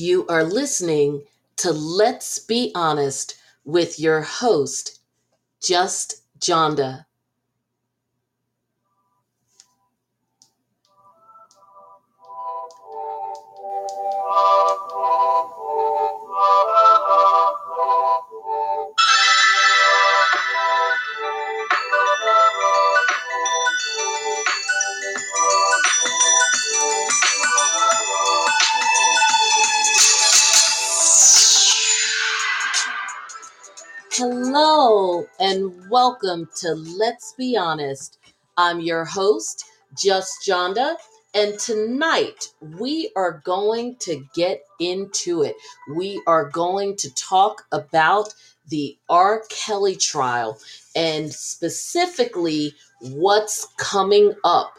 You are listening to Let's Be Honest with your host, Just Jonda. Hello and welcome to Let's Be Honest. I'm your host, Just Jonda, and tonight we are going to get into it. We are going to talk about the R. Kelly trial and specifically what's coming up,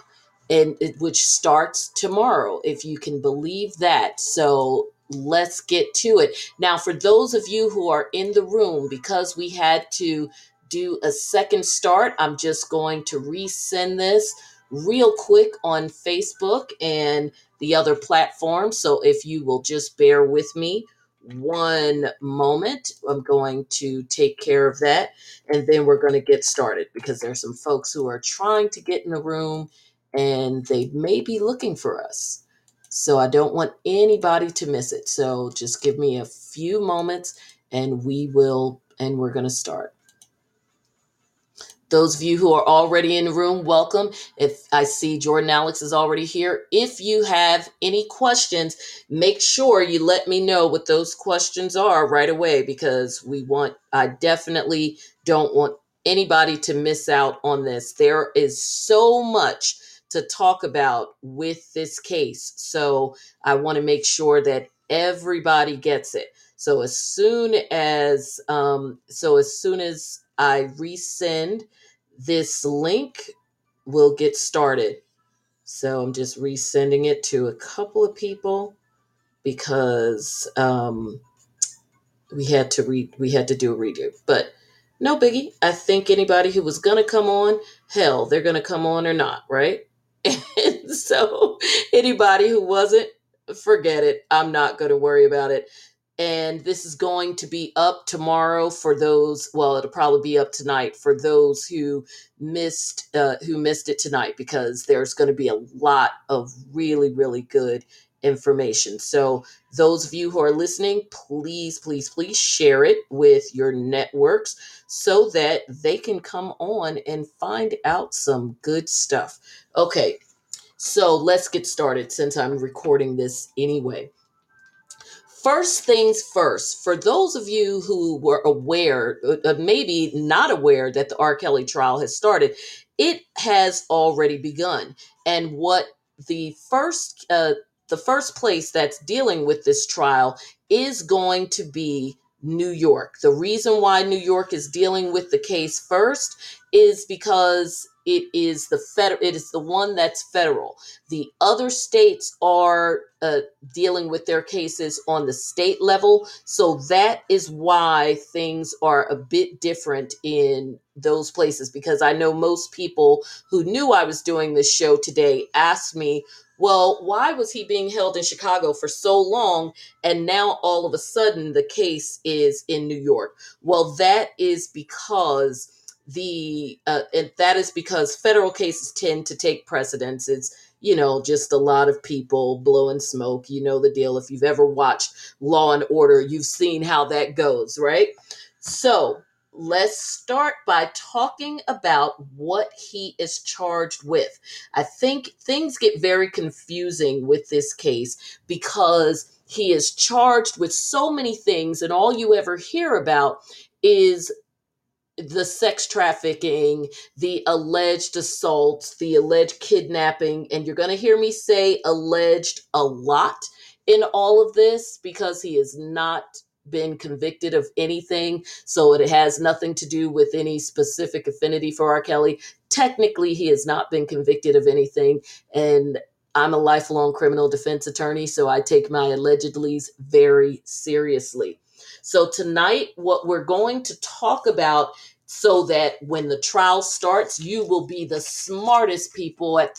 and which starts tomorrow, if you can believe that. So let's get to it. Now, for those of you who are in the room, because we had to do a second start, I'm just going to resend this real quick on Facebook and the other platforms. So if you will just bear with me one moment, I'm going to take care of that. And then we're going to get started because there's some folks who are trying to get in the room and they may be looking for us. So I don't want anybody to miss it. So just give me a few moments and we're going to start. Those of you who are already in the room, welcome. If I see Jordan Alex is already here. If you have any questions, make sure you let me know what those questions are right away, because I definitely don't want anybody to miss out on this. There is so much to talk about with this case. So I want to make sure that everybody gets it. So as soon as I resend this link, we'll get started. So I'm just resending it to a couple of people because we had to do a redo, but no biggie. I think anybody who was gonna come on, hell, they're gonna come on or not, right? And so anybody who wasn't, forget it. I'm not going to worry about it. And this is going to be up tomorrow for those, well, it'll probably be up tonight for those who missed it tonight, because there's going to be a lot of really, really good information. So those of you who are listening, please, please, please share it with your networks so that they can come on and find out some good stuff. Okay, so let's get started since I'm recording this anyway. First things first, for those of you who were aware, maybe not aware, that the R. Kelly trial has started, it has already begun. And what the first place that's dealing with this trial is going to be New York. The reason why New York is dealing with the case first is because it is the one that's federal. The other states are dealing with their cases on the state level. So that is why things are a bit different in those places, because I know most people who knew I was doing this show today asked me, well, why was he being held in Chicago for so long, and now all of a sudden the case is in New York? Well, that is because federal cases tend to take precedence. It's, just a lot of people blowing smoke. You know the deal. If you've ever watched Law and Order, you've seen how that goes, right? So let's start by talking about what he is charged with. I think things get very confusing with this case because he is charged with so many things, and all you ever hear about is the sex trafficking, the alleged assaults, the alleged kidnapping, and you're going to hear me say alleged a lot in all of this because he is not been convicted of anything. So it has nothing to do with any specific affinity for R. Kelly. Technically, he has not been convicted of anything. And I'm a lifelong criminal defense attorney, so I take my allegedlys very seriously. So tonight, what we're going to talk about so that when the trial starts, you will be the smartest people at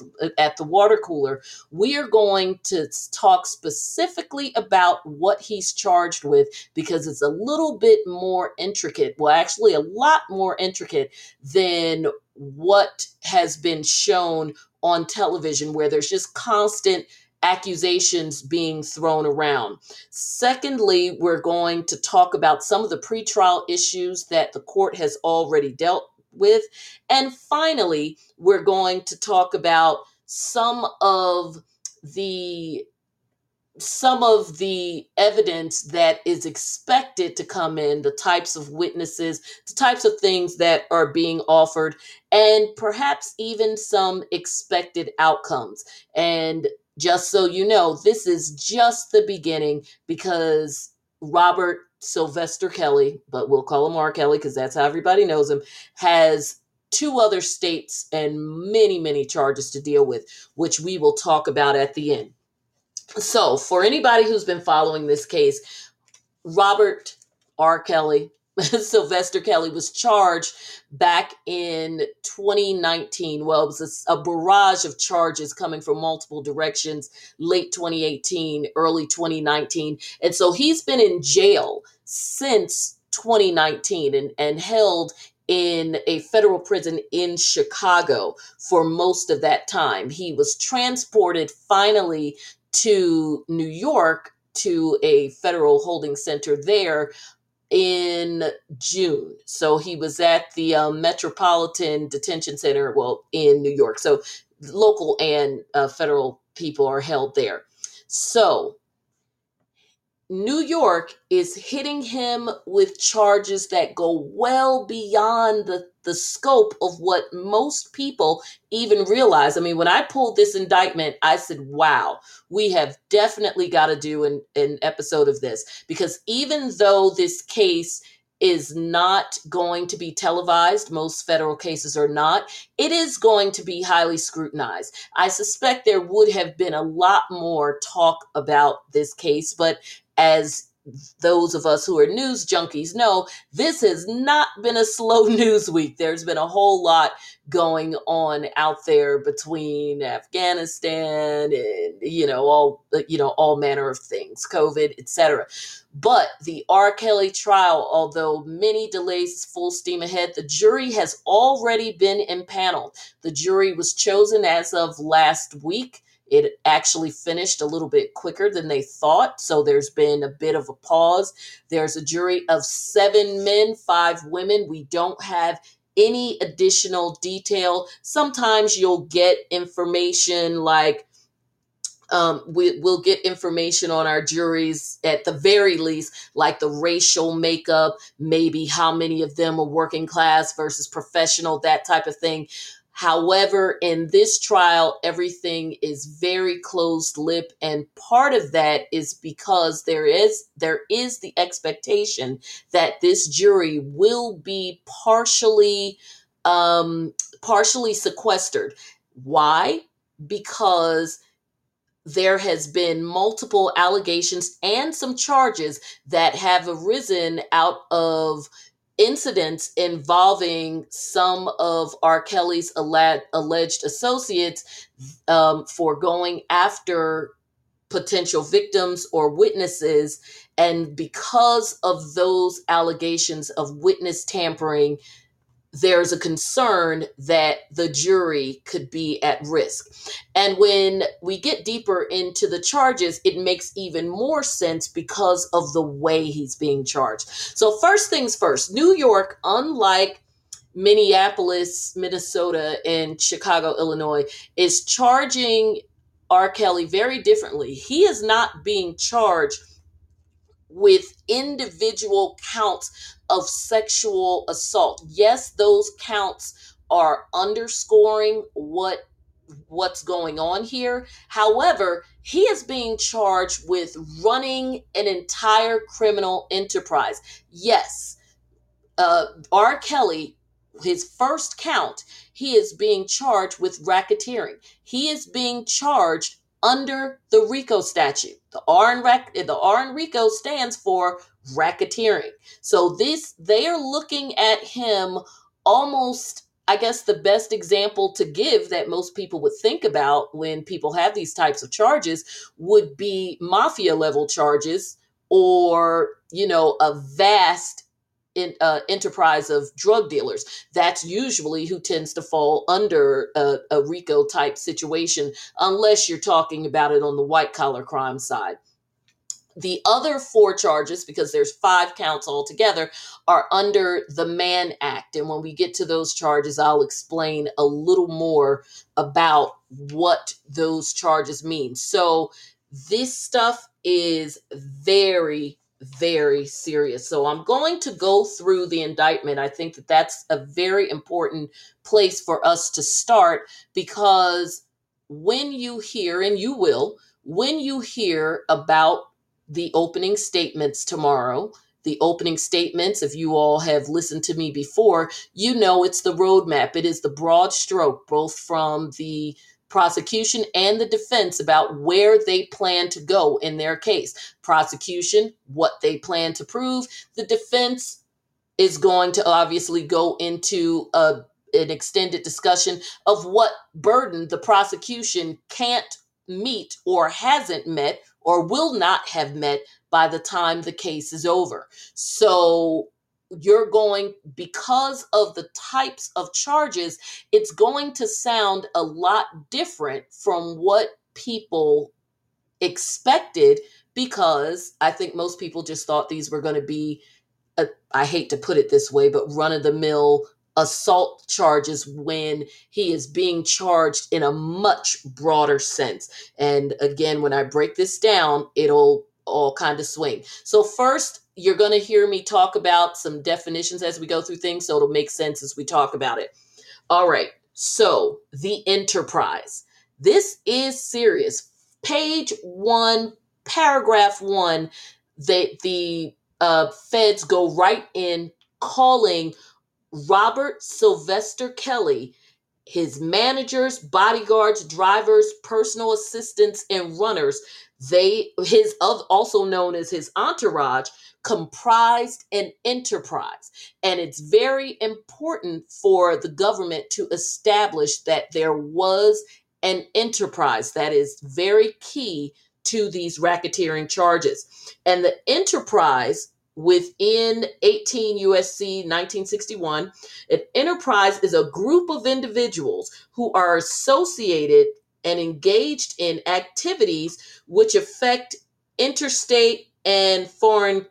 the water cooler. We are going to talk specifically about what he's charged with, because it's a little bit more intricate. Well, actually a lot more intricate than what has been shown on television, where there's just constant accusations being thrown around. Secondly, we're going to talk about some of the pretrial issues that the court has already dealt with. And finally, we're going to talk about some of the evidence that is expected to come in, the types of witnesses, the types of things that are being offered, and perhaps even some expected outcomes. And just so you know, this is just the beginning, because Robert Sylvester Kelly, but we'll call him R. Kelly because that's how everybody knows him, has two other states and many, many charges to deal with, which we will talk about at the end. So for anybody who's been following this case, Robert R. Kelly, Sylvester Kelly, was charged back in 2019. Well, it was a barrage of charges coming from multiple directions, late 2018, early 2019. And so he's been in jail since 2019 and held in a federal prison in Chicago for most of that time. He was transported finally to New York to a federal holding center there in June. So he was at the Metropolitan Detention Center, well, in New York. So local and federal people are held there. So New York is hitting him with charges that go well beyond the scope of what most people even realize. I mean, when I pulled this indictment, I said, wow, we have definitely got to do an episode of this, because even though this case is not going to be televised, most federal cases are not, it is going to be highly scrutinized. I suspect there would have been a lot more talk about this case, but as those of us who are news junkies know, this has not been a slow news week. There's been a whole lot going on out there between Afghanistan and, all manner of things, COVID, etc. But the R. Kelly trial, although many delays, is full steam ahead. The jury has already been impaneled. The jury was chosen as of last week. It actually finished a little bit quicker than they thought, so there's been a bit of a pause. There's a jury of 7 men, 5 women. We don't have any additional detail. Sometimes you'll get information like, we'll get information on our juries at the very least, like the racial makeup, maybe how many of them are working class versus professional, that type of thing. However, in this trial, everything is very closed-lipped, and part of that is because there is the expectation that this jury will be partially sequestered. Why? Because there has been multiple allegations and some charges that have arisen out of incidents involving some of R. Kelly's alleged associates for going after potential victims or witnesses. And because of those allegations of witness tampering, there's a concern that the jury could be at risk. And when we get deeper into the charges, it makes even more sense because of the way he's being charged. So first things first, New York, unlike Minneapolis, Minnesota, and Chicago, Illinois, is charging R. Kelly very differently. He is not being charged with individual counts of sexual assault. Yes, those counts are underscoring what's going on here. However, he is being charged with running an entire criminal enterprise. Yes, R. Kelly, his first count, he is being charged with racketeering. He is being charged under the RICO statute. The R in RICO stands for racketeering. So they are looking at him almost, I guess, the best example to give that most people would think about when people have these types of charges would be mafia level charges or, you know, a vast enterprise of drug dealers. That's usually who tends to fall under a RICO type situation, unless you're talking about it on the white collar crime side. The other four charges, because there's five counts altogether, are under the Mann Act. And when we get to those charges, I'll explain a little more about what those charges mean. So this stuff is very, very serious. So I'm going to go through the indictment. I think that that's a very important place for us to start, because when you hear, and you will, when you hear about the opening statements tomorrow, the opening statements, if you all have listened to me before, you know it's the roadmap. It is the broad stroke, both from the prosecution and the defense, about where they plan to go in their case. Prosecution, what they plan to prove. The defense is going to obviously go into an extended discussion of what burden the prosecution can't meet or hasn't met or will not have met by the time the case is over. So you're going, because of the types of charges, it's going to sound a lot different from what people expected, because I think most people just thought these were going to be, I hate to put it this way, but run-of-the-mill assault charges, when he is being charged in a much broader sense. And again, when I break this down, it'll all kind of swing. So first, you're going to hear me talk about some definitions as we go through things, so it'll make sense as we talk about it. All right. So the enterprise. This is serious. Page 1, paragraph 1, the feds go right in, calling Robert Sylvester Kelly, his managers, bodyguards, drivers, personal assistants, and runners, also known as his entourage, comprised an enterprise. And it's very important for the government to establish that there was an enterprise. That is very key to these racketeering charges. And the enterprise within 18 USC 1961, an enterprise is a group of individuals who are associated and engaged in activities which affect interstate and foreign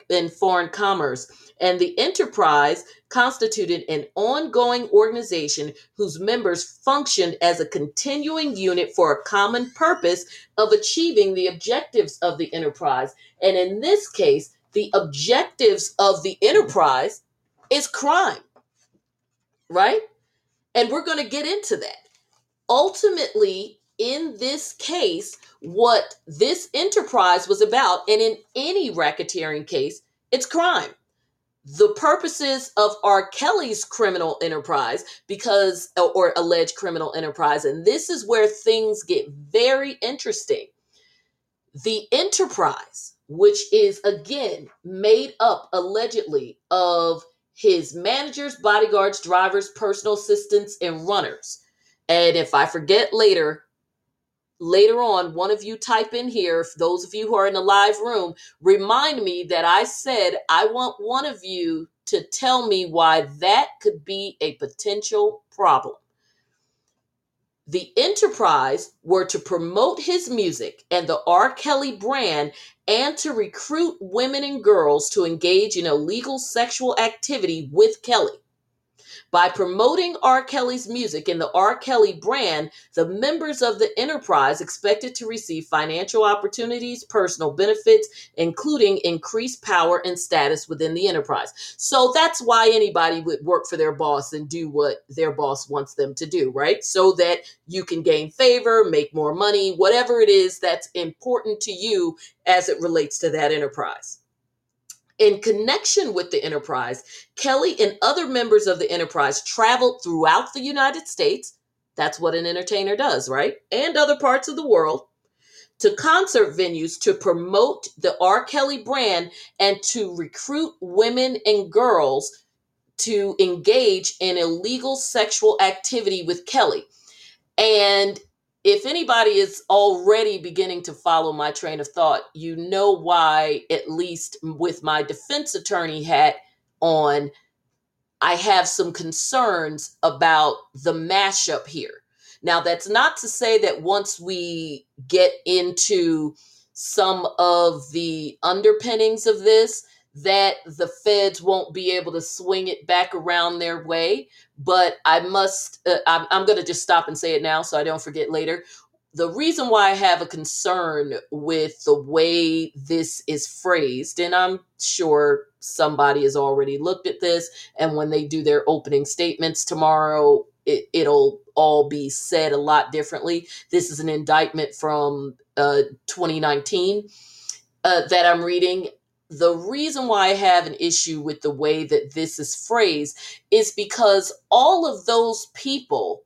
commerce. And the enterprise constituted an ongoing organization whose members functioned as a continuing unit for a common purpose of achieving the objectives of the enterprise. And in this case, the objectives of the enterprise is crime, right? And we're going to get into that. Ultimately, in this case, what this enterprise was about, and in any racketeering case, it's crime. The purposes of R. Kelly's criminal enterprise, or alleged criminal enterprise, and this is where things get very interesting. The enterprise, which is, again, made up allegedly of his managers, bodyguards, drivers, personal assistants, and runners. And if I forget later on, one of you type in here, those of you who are in the live room, remind me that I said I want one of you to tell me why that could be a potential problem. The enterprise were to promote his music and the R. Kelly brand, and to recruit women and girls to engage in illegal sexual activity with Kelly. By promoting R. Kelly's music and the R. Kelly brand, the members of the enterprise expected to receive financial opportunities, personal benefits, including increased power and status within the enterprise. So that's why anybody would work for their boss and do what their boss wants them to do, right? So that you can gain favor, make more money, whatever it is that's important to you as it relates to that enterprise. In connection with the enterprise, Kelly and other members of the enterprise traveled throughout the United States. That's what an entertainer does, right? And other parts of the world, to concert venues to promote the R. Kelly brand and to recruit women and girls to engage in illegal sexual activity with Kelly. And if anybody is already beginning to follow my train of thought, you know why, at least with my defense attorney hat on, I have some concerns about the mashup here. Now, that's not to say that once we get into some of the underpinnings of this, that the feds won't be able to swing it back around their way. But I must, I'm going to just stop and say it now so I don't forget later. The reason why I have a concern with the way this is phrased, and I'm sure somebody has already looked at this, and when they do their opening statements tomorrow, it'll all be said a lot differently. This is an indictment from 2019 that I'm reading. The reason why I have an issue with the way that this is phrased is because all of those people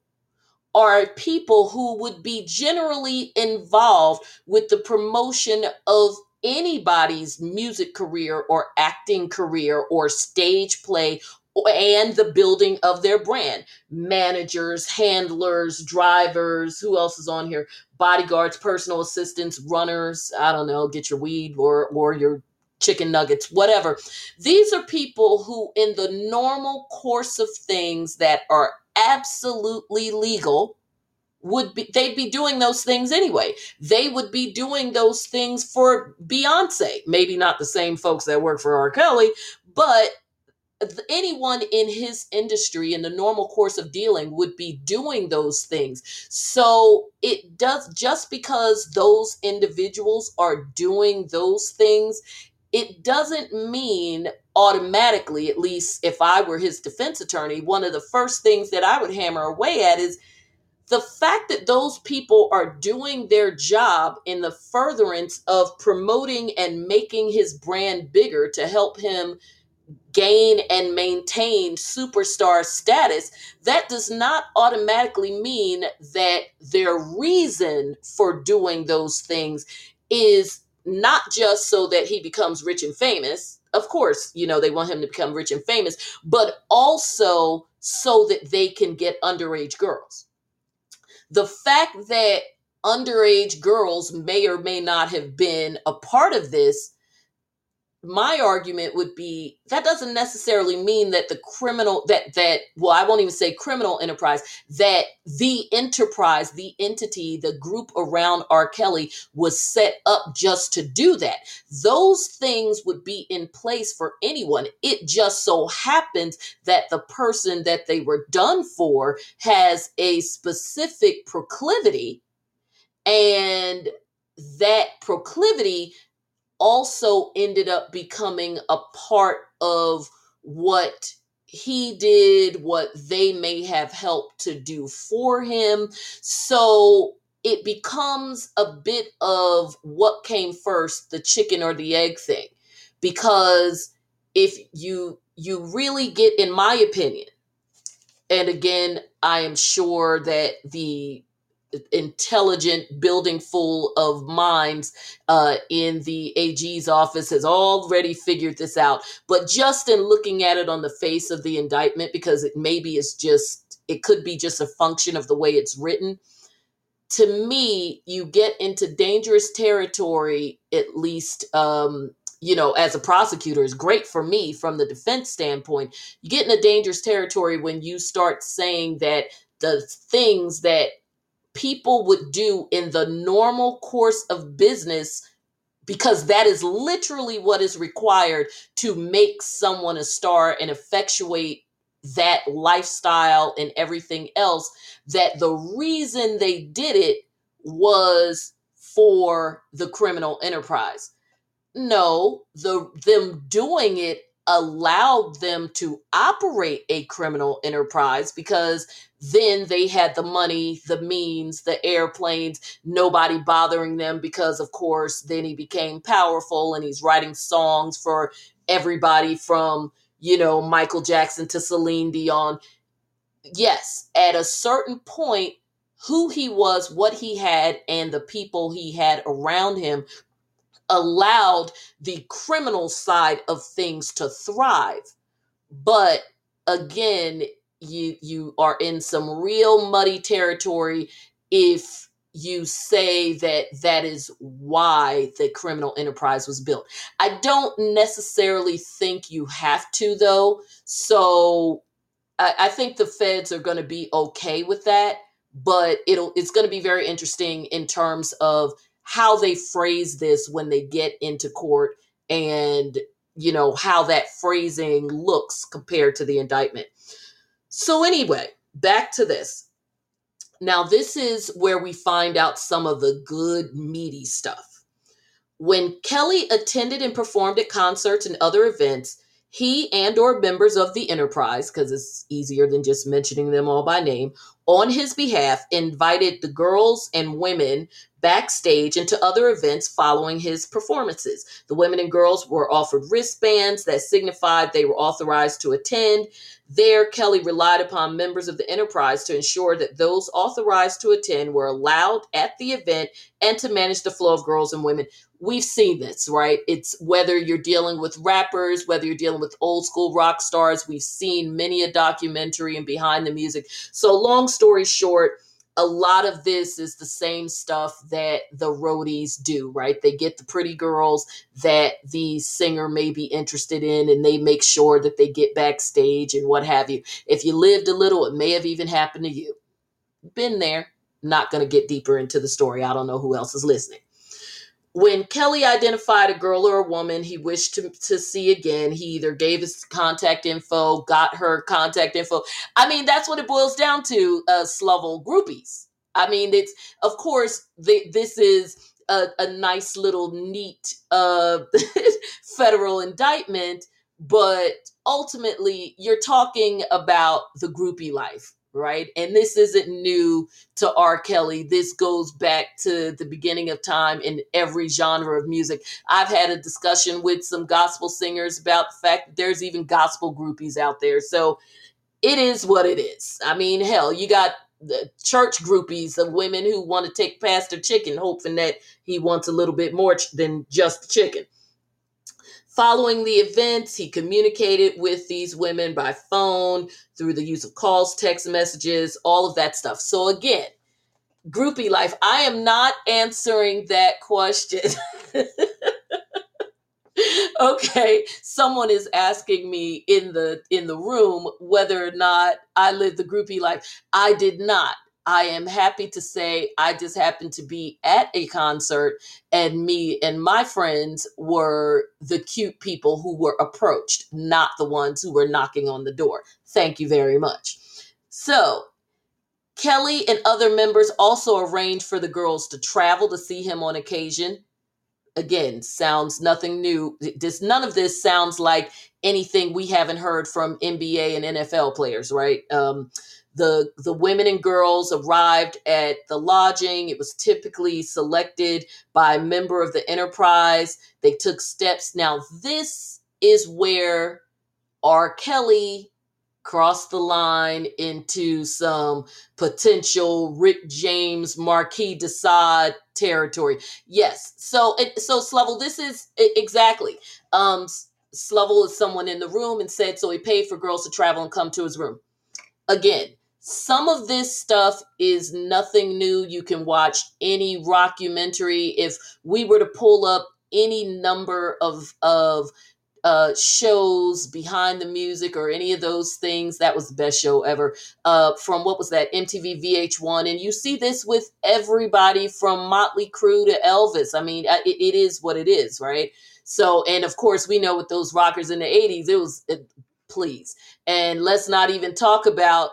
are people who would be generally involved with the promotion of anybody's music career or acting career or stage play and the building of their brand. Managers, handlers, drivers, who else is on here? Bodyguards, personal assistants, runners, I don't know, get your weed or your chicken nuggets, whatever. These are people who in the normal course of things that are absolutely legal they'd be doing those things anyway. They would be doing those things for Beyonce, maybe not the same folks that work for R. Kelly, but anyone in his industry in the normal course of dealing would be doing those things. So it does, just because those individuals are doing those things, it doesn't mean automatically, at least if I were his defense attorney, one of the first things that I would hammer away at is the fact that those people are doing their job in the furtherance of promoting and making his brand bigger to help him gain and maintain superstar status. That does not automatically mean that their reason for doing those things is not just so that he becomes rich and famous. Of course, you know, they want him to become rich and famous, but also so that they can get underage girls. The fact that underage girls may or may not have been a part of this, my argument would be that doesn't necessarily mean that the criminal, well, I won't even say criminal enterprise, that the enterprise, the entity, the group around R. Kelly was set up just to do that. Those things would be in place for anyone. It just so happens that the person that they were done for has a specific proclivity, and that proclivity also ended up becoming a part of what he did, what they may have helped to do for him. So it becomes a bit of what came first, the chicken or the egg thing. Because if you really get, in my opinion, and again, I am sure that the intelligent building full of minds in the AG's office has already figured this out. But just in looking at it on the face of the indictment, because it could be just a function of the way it's written. To me, you get into dangerous territory, at least, as a prosecutor, is great for me from the defense standpoint. You get into dangerous territory when you start saying that the things that people would do in the normal course of business, because that is literally what is required to make someone a star and effectuate that lifestyle and everything else, that the reason they did it was for the criminal enterprise. No, them doing it allowed them to operate a criminal enterprise, because then they had the money, the means, the airplanes, nobody bothering them, because of course, then he became powerful and he's writing songs for everybody from, Michael Jackson to Celine Dion. Yes, at a certain point, who he was, what he had, and the people he had around him allowed the criminal side of things to thrive. But again, you are in some real muddy territory if you say that that is why the criminal enterprise was built. I don't necessarily think you have to, though. So I think the feds are going to be okay with that, but it's going to be very interesting in terms of how they phrase this when they get into court and, you know, how that phrasing looks compared to the indictment. So anyway, back to this. Now, this is where we find out some of the good meaty stuff. When Kelly attended and performed at concerts and other events, he and or members of the enterprise, because it's easier than just mentioning them all by name, on his behalf invited the girls and women backstage and to other events following his performances. The women and girls were offered wristbands that signified they were authorized to attend. There, Kelly relied upon members of the enterprise to ensure that those authorized to attend were allowed at the event and to manage the flow of girls and women. We've seen this, right? It's whether you're dealing with rappers, whether you're dealing with old school rock stars. We've seen many a documentary and behind the music. So long story short, a lot of this is the same stuff that the roadies do, right? They get the pretty girls that the singer may be interested in, and they make sure that they get backstage and what have you. If you lived a little, it may have even happened to you. Been there. Not going to get deeper into the story. I don't know who else is listening. When Kelly identified a girl or a woman he wished to see again, he either gave his contact info, got her contact info. I mean, that's what it boils down to, Slovel groupies. I mean, it's, of course, this is a nice little neat federal indictment, but ultimately you're talking about the groupie life. Right. And this isn't new to R. Kelly. This goes back to the beginning of time in every genre of music. I've had a discussion with some gospel singers about the fact that there's even gospel groupies out there. So it is what it is. I mean, hell, you got the church groupies of women who want to take Pastor Chicken, hoping that he wants a little bit more than just chicken. Following the events, he communicated with these women by phone, through the use of calls, text messages, all of that stuff. So again, groupie life. I am not answering that question. Okay, someone is asking me in the room whether or not I lived the groupie life. I did not. I am happy to say I just happened to be at a concert, and me and my friends were the cute people who were approached, not the ones who were knocking on the door. Thank you very much. So Kelly and other members also arranged for the girls to travel to see him on occasion. Again, sounds nothing new. None of this sounds like anything we haven't heard from NBA and NFL players, right? The women and girls arrived at the lodging. It was typically selected by a member of the enterprise. They took steps. Now, this is where R. Kelly crossed the line into some potential Rick James, Marquis de Sade territory. Yes. So Slovel, this is exactly. Slovel is someone in the room and said, so he paid for girls to travel and come to his room. Again, some of this stuff is nothing new. You can watch any rockumentary. If we were to pull up any number of shows, Behind the Music or any of those things, that was the best show ever, from what was that, MTV VH1. And you see this with everybody from Motley Crue to Elvis. I mean, it is what it is, right? So, and of course, we know with those rockers in the 80s, it was... Please. And let's not even talk about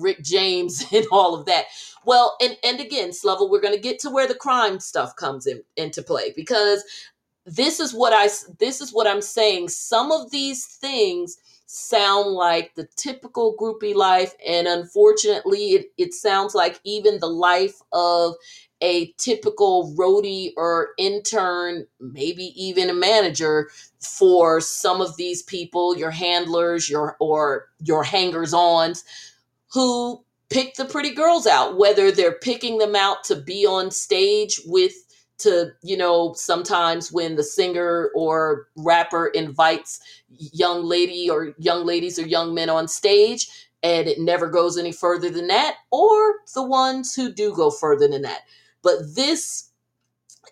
Rick James and all of that. Well, and again, Slovel, we're going to get to where the crime stuff comes into play, because this is what I'm saying. Some of these things sound like the typical groupie life. And unfortunately, it sounds like even the life of a typical roadie or intern, maybe even a manager for some of these people, your handlers, your hangers-ons, who pick the pretty girls out, whether they're picking them out to be on stage with to, you know, sometimes when the singer or rapper invites young lady or young ladies or young men on stage and it never goes any further than that, or the ones who do go further than that. But this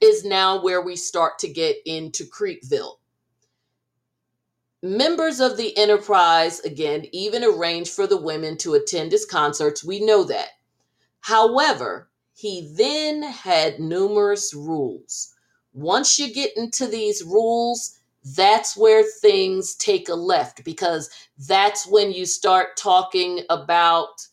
is now where we start to get into Creekville. Members of the enterprise, again, even arranged for the women to attend his concerts. We know that. However, he then had numerous rules. Once you get into these rules, that's where things take a left, because that's when you start talking about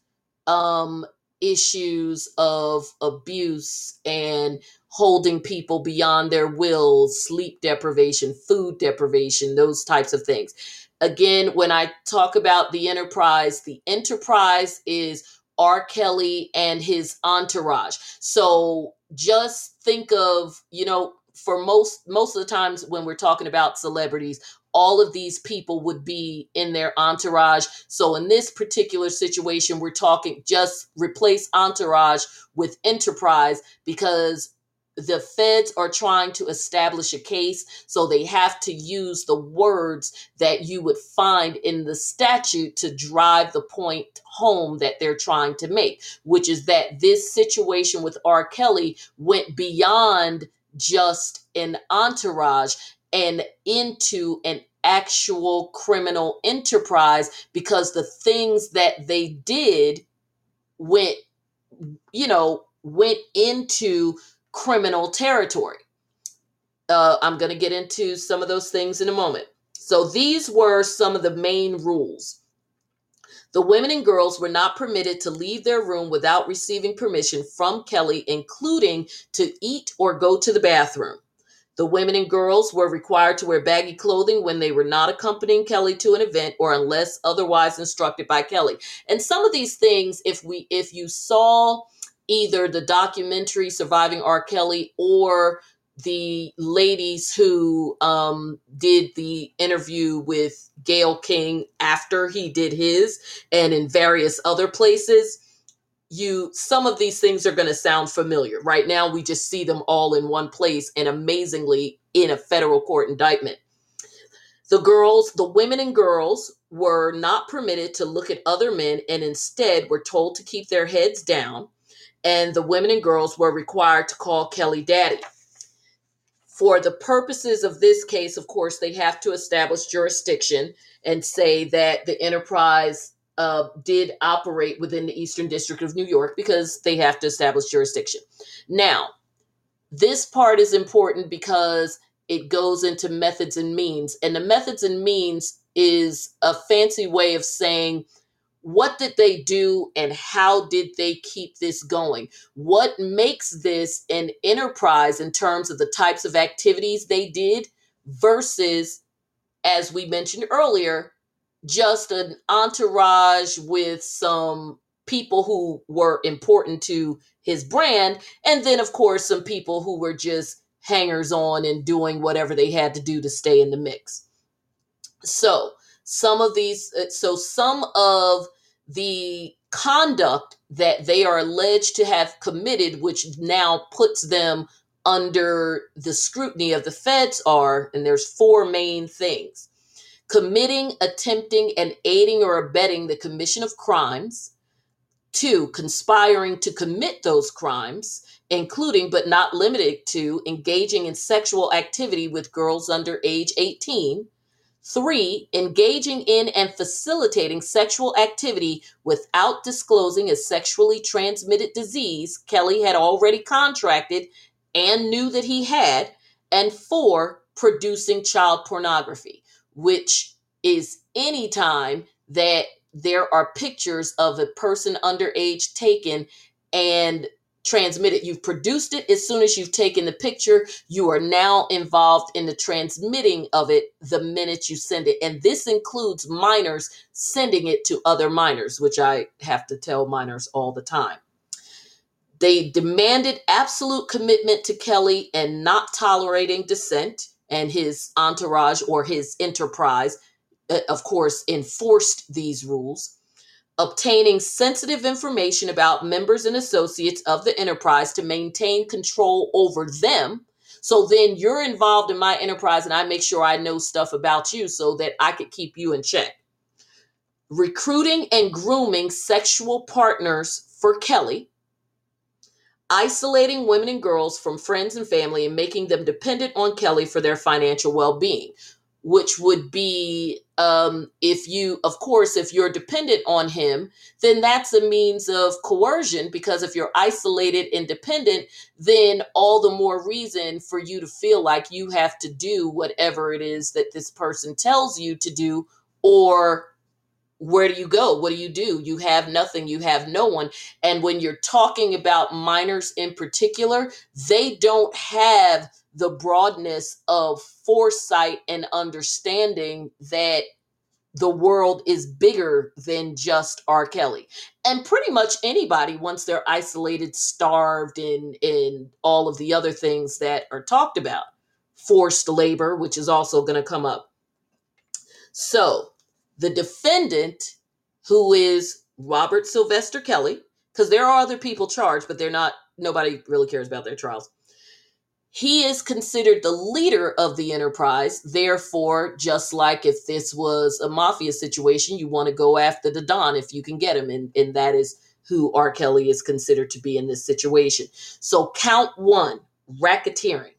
issues of abuse and holding people beyond their will, sleep deprivation, food deprivation, those types of things. Again, when I talk about the enterprise is R. Kelly and his entourage. So just think of, you know, for most of the times when we're talking about celebrities, all of these people would be in their entourage. So in this particular situation, we're talking just replace entourage with enterprise, because the feds are trying to establish a case, so they have to use the words that you would find in the statute to drive the point home that they're trying to make, which is that this situation with R. Kelly went beyond just an entourage and into an actual criminal enterprise, because the things that they did went into criminal territory. I'm going to get into some of those things in a moment. So these were some of the main rules. The women and girls were not permitted to leave their room without receiving permission from Kelly, including to eat or go to the bathroom. The women and girls were required to wear baggy clothing when they were not accompanying Kelly to an event or unless otherwise instructed by Kelly. And some of these things, if you saw either the documentary Surviving R. Kelly or the ladies who did the interview with Gayle King after he did his, and in various other places, some of these things are going to sound familiar. Right now, we just see them all in one place and amazingly in a federal court indictment. The women and girls were not permitted to look at other men and instead were told to keep their heads down. And the women and girls were required to call Kelly daddy. For the purposes of this case, of course, they have to establish jurisdiction and say that the enterprise did operate within the Eastern District of New York, because they have to establish jurisdiction. Now, this part is important because it goes into methods and means. And the methods and means is a fancy way of saying, what did they do and how did they keep this going? What makes this an enterprise in terms of the types of activities they did versus, as we mentioned earlier, just an entourage with some people who were important to his brand, and then, of course, some people who were just hangers-on and doing whatever they had to do to stay in the mix. So some of the conduct that they are alleged to have committed, which now puts them under the scrutiny of the feds, and there's four main things: committing, attempting, and aiding or abetting the commission of crimes; 2, conspiring to commit those crimes, including but not limited to engaging in sexual activity with girls under age 18, 3, engaging in and facilitating sexual activity without disclosing a sexually transmitted disease Kelly had already contracted and knew that he had; and 4, producing child pornography, which is any time that there are pictures of a person underage taken and transmitted. You've produced it. As soon as you've taken the picture, you are now involved in the transmitting of it the minute you send it. And this includes minors sending it to other minors, which I have to tell minors all the time. They demanded absolute commitment to Kelly and not tolerating dissent, and his entourage or his enterprise, of course, enforced these rules. obtaining sensitive information about members and associates of the enterprise to maintain control over them. So then you're involved in my enterprise and I make sure I know stuff about you so that I could keep you in check. Recruiting and grooming sexual partners for Kelly. Isolating women and girls from friends and family and making them dependent on Kelly for their financial well-being, which would be if you're dependent on him, then that's a means of coercion, because if you're isolated and dependent, then all the more reason for you to feel like you have to do whatever it is that this person tells you to do. Or where do you go? What do? You have nothing. You have no one. And when you're talking about minors in particular, they don't have the broadness of foresight and understanding that the world is bigger than just R. Kelly. And pretty much anybody, once they're isolated, starved, and all of the other things that are talked about. Forced labor, which is also going to come up. So the defendant, who is Robert Sylvester Kelly, because there are other people charged, but they're not, nobody really cares about their trials. He is considered the leader of the enterprise. Therefore, just like if this was a mafia situation, you want to go after the Don if you can get him. And that is who R. Kelly is considered to be in this situation. So count one, racketeering.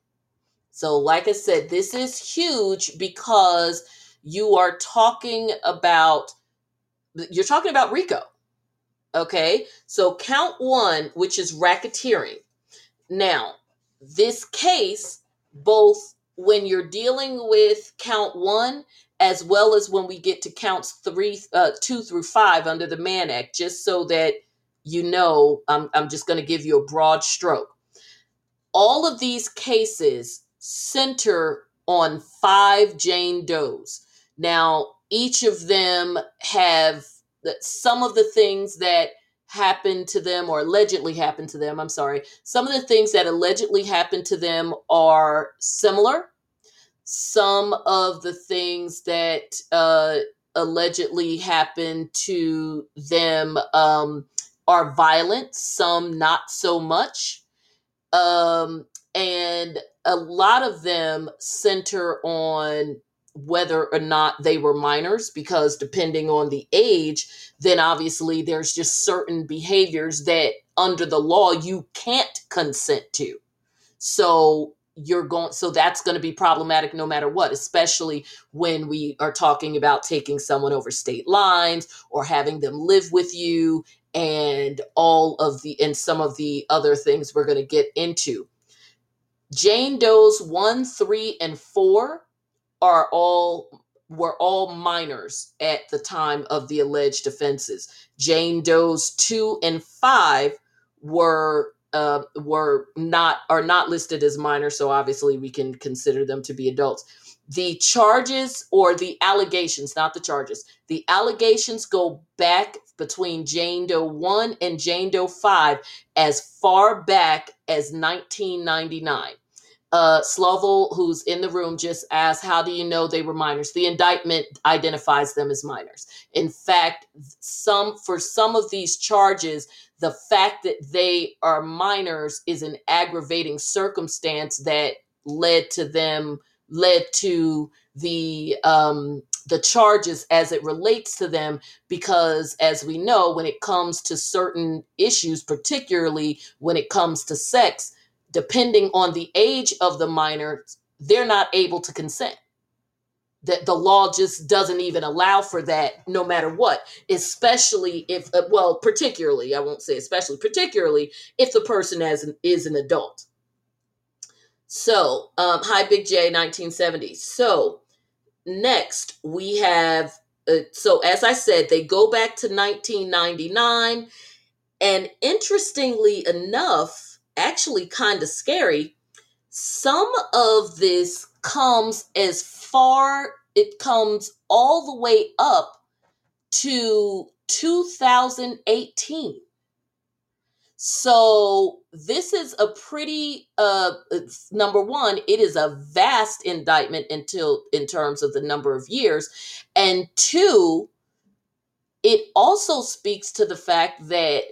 So like I said, this is huge because you are talking about, RICO. Okay. So count one, which is racketeering. Now, this case, both when you're dealing with count one, as well as when we get to counts 2 through 5 under the Mann Act, just so that you know, I'm just going to give you a broad stroke. All of these cases center on 5 Jane Does. Now, each of them have some of the things that happened to them, or allegedly happened to them. I'm sorry. Some of the things that allegedly happened to them are similar. Some of the things that allegedly happened to them are violent. Some not so much. And a lot of them center on whether or not they were minors, because depending on the age, then obviously there's just certain behaviors that under the law you can't consent to. So that's going to be problematic no matter what, especially when we are talking about taking someone over state lines or having them live with you and some of the other things we're going to get into. Jane Doe's 1, 3, and 4 were all minors at the time of the alleged offenses. Jane Doe's 2 and 5 are not listed as minors, so obviously we can consider them to be adults. The charges, or the allegations, not the charges, the allegations go back between Jane Doe 1 and Jane Doe 5 as far back as 1999. Slovel, who's in the room, just asked, how do you know they were minors? The indictment identifies them as minors. In fact, for some of these charges, the fact that they are minors is an aggravating circumstance that led to the charges as it relates to them, because as we know, when it comes to certain issues, particularly when it comes to sex, depending on the age of the minor, they're not able to consent. That the law just doesn't even allow for that no matter what, particularly if the person is an adult. So, hi, Big J, 1970. So next we have, as I said, they go back to 1999. And interestingly enough, actually kind of scary, some of this comes all the way up to 2018. So this is a pretty, number one, it is a vast indictment in terms of the number of years. And two, It also speaks to the fact that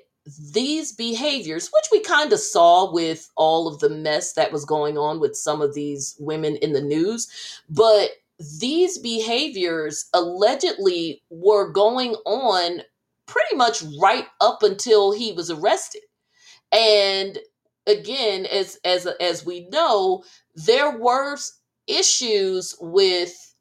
these behaviors, which we kind of saw with all of the mess that was going on with some of these women in the news, but these behaviors allegedly were going on pretty much right up until he was arrested. And again, as we know, there were issues with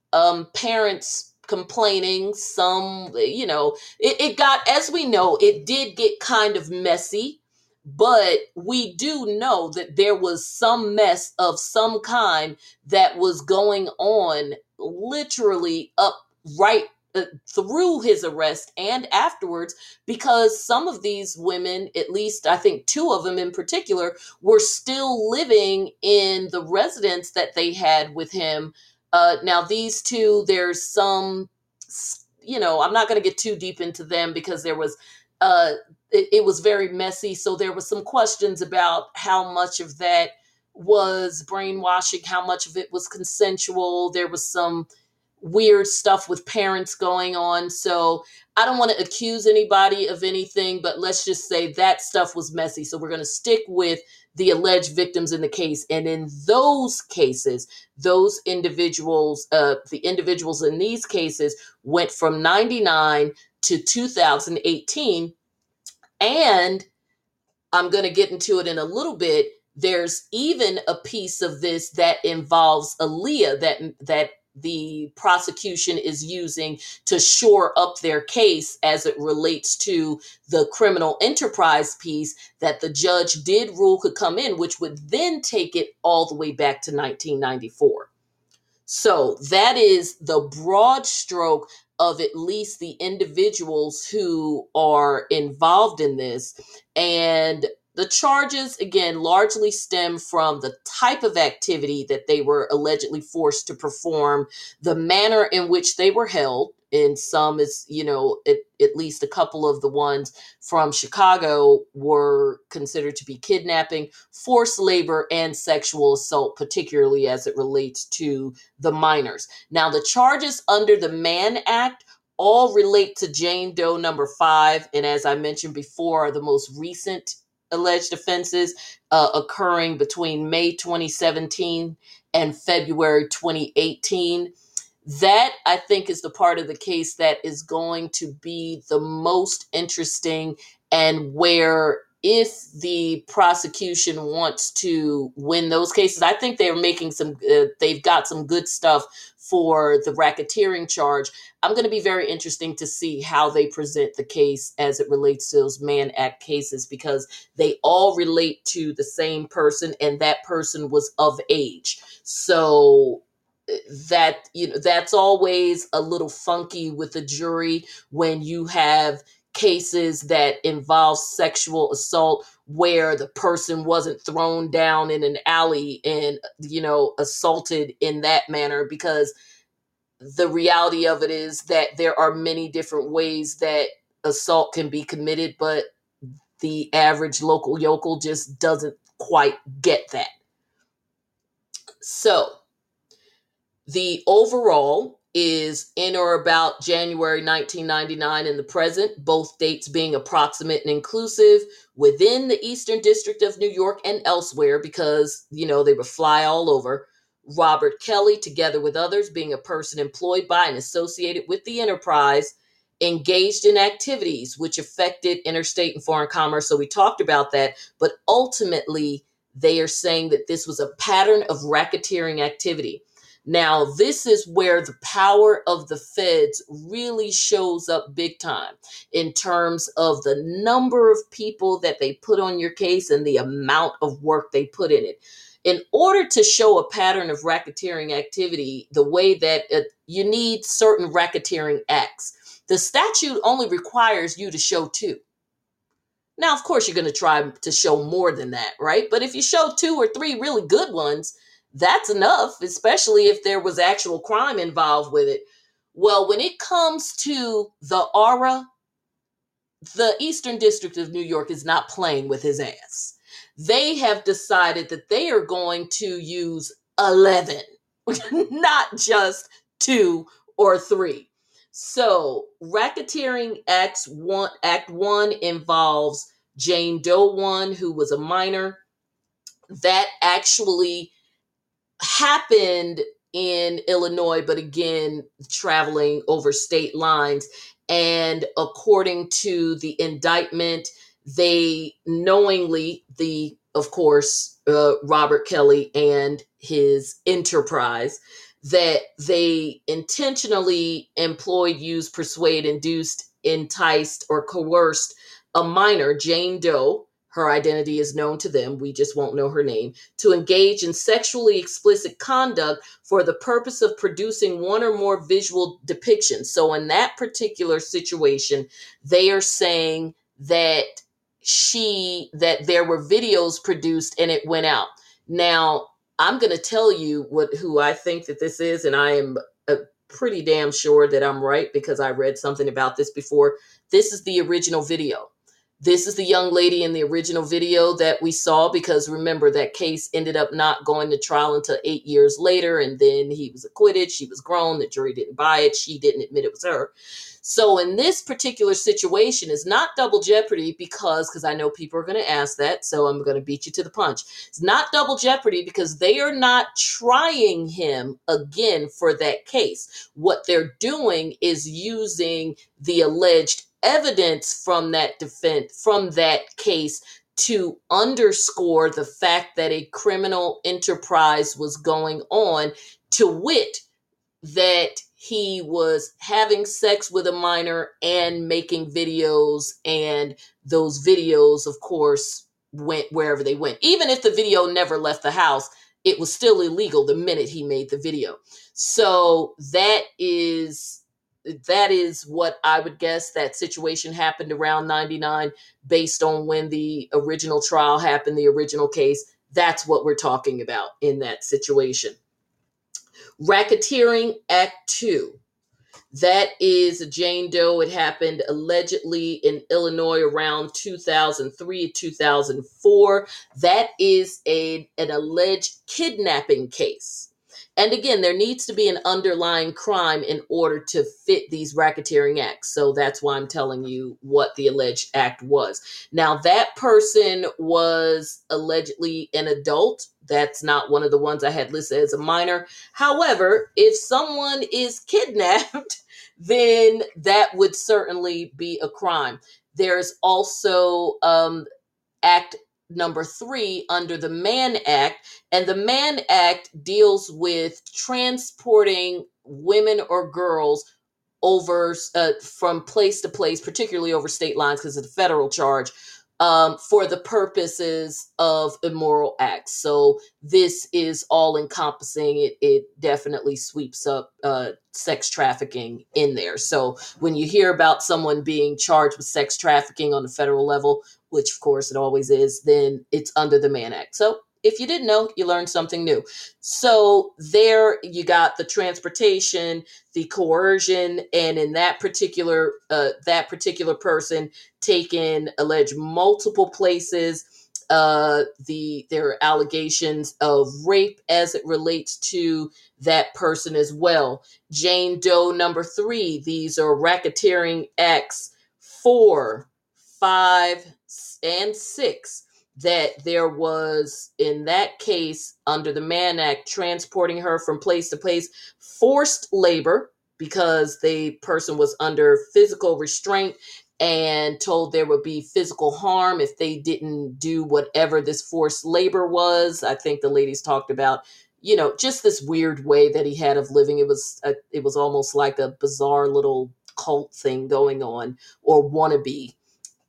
parents complaining, some, you know, it got, as we know, it did get kind of messy, but we do know that there was some mess of some kind that was going on literally up right through his arrest and afterwards, because some of these women, at least I think two of them in particular, were still living in the residence that they had with him. Now, these two, there's some, you know, I'm not going to get too deep into them because there was, it was very messy. So there was some questions about how much of that was brainwashing, how much of it was consensual. There was some weird stuff with parents going on. So I don't want to accuse anybody of anything, but let's just say that stuff was messy. So we're going to stick with the alleged victims in the case. And in those cases, those individuals, the individuals in these cases went from 99 to 2018. And I'm going to get into it in a little bit. There's even a piece of this that involves Aaliyah that the prosecution is using to shore up their case as it relates to the criminal enterprise piece that the judge did rule could come in, which would then take it all the way back to 1994. So that is the broad stroke of at least the individuals who are involved in this. And the charges, again, largely stem from the type of activity that they were allegedly forced to perform, the manner in which they were held. And some is, you know, at least a couple of the ones from Chicago were considered to be kidnapping, forced labor, and sexual assault, particularly as it relates to the minors. Now, the charges under the Mann Act all relate to Jane Doe number 5. And as I mentioned before, are the most recent alleged offenses occurring between May 2017 and February 2018. That, I think, is the part of the case that is going to be the most interesting, and where if the prosecution wants to win those cases, I think they're making some, they've got some good stuff for the racketeering charge. I'm going to be very interesting to see how they present the case as it relates to those Mann Act cases, because they all relate to the same person, and that person was of age. So that, you know, that's always a little funky with the jury when you have cases that involve sexual assault where the person wasn't thrown down in an alley and, you know, assaulted in that manner, because the reality of it is that there are many different ways that assault can be committed, but the average local yokel just doesn't quite get that. So the overall is in or about January 1999 and the present, both dates being approximate and inclusive, within the Eastern District of New York and elsewhere, because, you know, they would fly all over. Robert Kelly, together with others, being a person employed by and associated with the enterprise, engaged in activities which affected interstate and foreign commerce. So we talked about that, but ultimately they are saying that this was a pattern of racketeering activity. Now, this is where the power of the feds really shows up big time in terms of the number of people that they put on your case and the amount of work they put in it. In order to show a pattern of racketeering activity, the way that you need certain racketeering acts, the statute only requires you to show 2. Now, of course, you're going to try to show more than that, right? But if you show 2 or 3 really good ones, that's enough, especially if there was actual crime involved with it. Well, when it comes to the aura, the Eastern District of New York is not playing with his ass. They have decided that they are going to use 11, not just 2 or 3. So Racketeering Act 1 involves Jane Doe 1, who was a minor. That actually happened in Illinois, but again, traveling over state lines. And according to the indictment, they knowingly, Robert Kelly and his enterprise, that they intentionally employed, used, persuade, induced, enticed, or coerced a minor, Jane Doe, her identity is known to them, we just won't know her name, to engage in sexually explicit conduct for the purpose of producing one or more visual depictions. So in that particular situation, they are saying that there were videos produced and it went out. Now, I'm going to tell you who I think that this is, and I am pretty damn sure that I'm right because I read something about this before. This is the original video. This is the young lady in the original video that we saw, because remember that case ended up not going to trial until 8 years later. And then he was acquitted. She was grown. The jury didn't buy it. She didn't admit it was her. So in this particular situation, it's not double jeopardy because I know people are going to ask that. So I'm going to beat you to the punch. It's not double jeopardy because they are not trying him again for that case. What they're doing is using the alleged evidence from that case to underscore the fact that a criminal enterprise was going on, to wit, that he was having sex with a minor and making videos, and those videos, of course, went wherever they went. Even if the video never left the house, it was still illegal the minute he made the video. So that is what I would guess. That situation happened around 99 based on when the original trial happened, the original case. That's what we're talking about in that situation. Racketeering Act 2. That is Jane Doe. It happened allegedly in Illinois around 2003, 2004. That is an alleged kidnapping case. And again, there needs to be an underlying crime in order to fit these racketeering acts. So that's why I'm telling you what the alleged act was. Now, that person was allegedly an adult. That's not one of the ones I had listed as a minor. However, if someone is kidnapped, then that would certainly be a crime. There's also Act number 3 under the Mann Act, and the Mann Act deals with transporting women or girls over from place to place, particularly over state lines because of the federal charge, for the purposes of immoral acts. So this is all encompassing. It definitely sweeps up sex trafficking in there. So when you hear about someone being charged with sex trafficking on the federal level, which of course it always is, then it's under the Mann Act. So if you didn't know, you learned something new. So there you got the transportation, the coercion, and in that particular person taken alleged multiple places. There are allegations of rape as it relates to that person as well. Jane Doe number 3. These are racketeering acts 4, 5, and 6 that there was, in that case, under the Mann Act, transporting her from place to place, forced labor because the person was under physical restraint and told there would be physical harm if they didn't do whatever this forced labor was. I think the ladies talked about, you know, just this weird way that he had of living. It was almost like a bizarre little cult thing going on, or wannabe.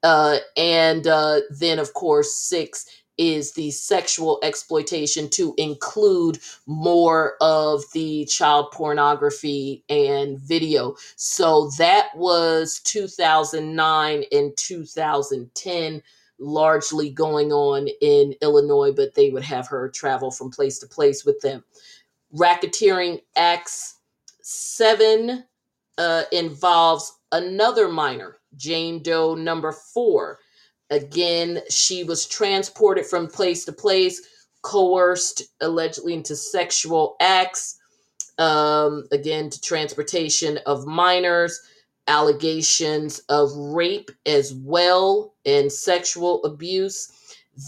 Then, of course, 6 is the sexual exploitation, to include more of the child pornography and video. So that was 2009 and 2010, largely going on in Illinois, but they would have her travel from place to place with them. Racketeering Acts 7 involves another minor, Jane Doe number 4. Again, she was transported from place to place, coerced allegedly into sexual acts. again, to transportation of minors, allegations of rape as well, and sexual abuse.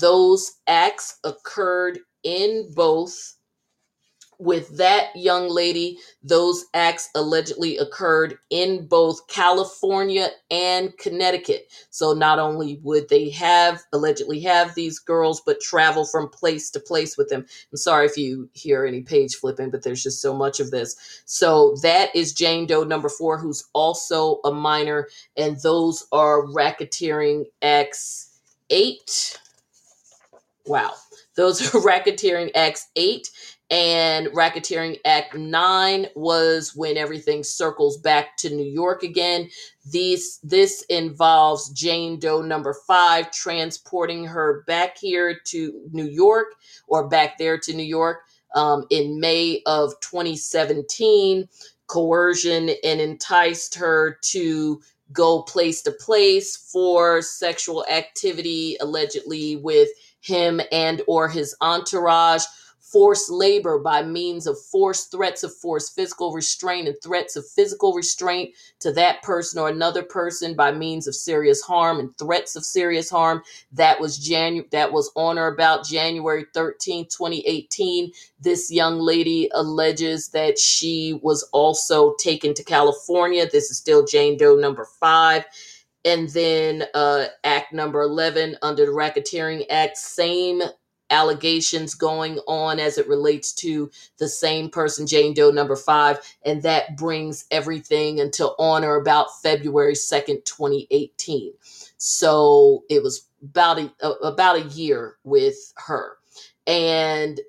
Those acts occurred in both. With that young lady, those acts allegedly occurred in both California and Connecticut. So not only would they allegedly have these girls, but travel from place to place with them. I'm sorry if you hear any page flipping, but there's just so much of this. So that is Jane Doe number 4, who's also a minor. And those are racketeering acts 8. Wow. Those are racketeering acts 8. And racketeering act 9 was when everything circles back to New York again. This involves Jane Doe number 5, transporting her back here to New York, or back there to New York, in May of 2017, coercion and enticed her to go place to place for sexual activity, allegedly with him and or his entourage. Forced labor by means of force, threats of force, physical restraint, and threats of physical restraint to that person or another person by means of serious harm and threats of serious harm. That was on or about January 13, 2018. This young lady alleges that she was also taken to California. This is still Jane Doe number 5. And then act number 11 under the Racketeering Act, same allegations going on as it relates to the same person, Jane Doe number 5, and that brings everything until on or about February 2nd, 2018. So it was about a year with her. And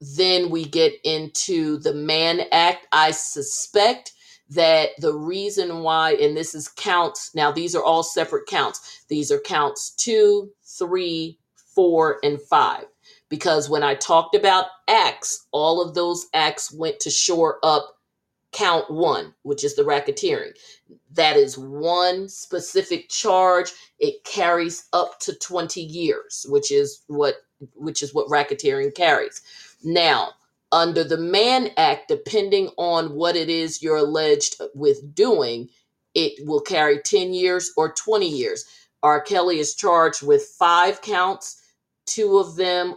then we get into the Mann Act. I suspect that the reason why, and this is counts, now these are all separate counts. These are counts 2, 3, 4, and 5, because when I talked about acts, all of those acts went to shore up count 1, which is the racketeering. That is one specific charge. It carries up to 20 years, which is what racketeering carries. Now, under the Mann Act, depending on what it is you're alleged with doing, it will carry 10 years or 20 years. R. Kelly is charged with 5 counts. 2 of them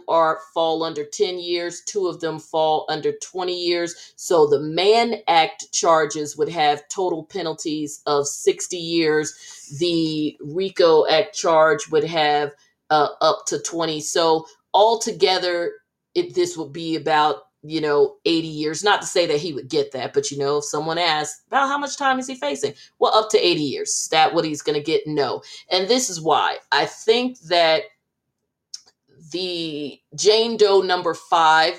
fall under 10 years. 2 of them fall under 20 years. So the Mann Act charges would have total penalties of 60 years. The RICO Act charge would have up to 20. So altogether, this would be about, 80 years. Not to say that he would get that, but if someone asks about how much time is he facing, well, up to 80 years. Is that what he's going to get? No. And this is why I think that the Jane Doe number 5,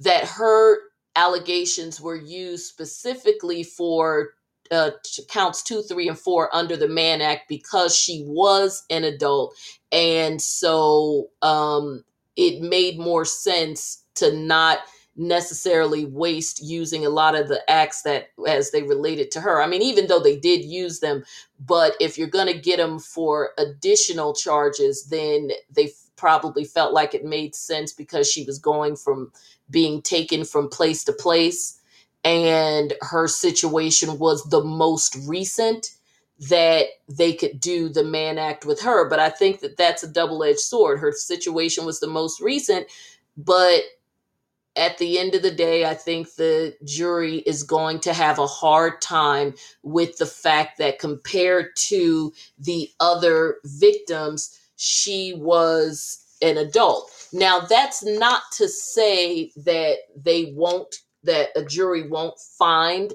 that her allegations were used specifically for counts 2, 3, and 4 under the Mann Act because she was an adult. And so it made more sense to not necessarily waste using a lot of the acts that as they related to her. I mean, even though they did use them, but if you're going to get them for additional charges, then they probably felt like it made sense because she was going from being taken from place to place and her situation was the most recent that they could do the Mann Act with her. But I think that that's a double-edged sword. Her situation was the most recent, but at the end of the day, I think the jury is going to have a hard time with the fact that compared to the other victims, she was an adult. Now, that's not to say that a jury won't find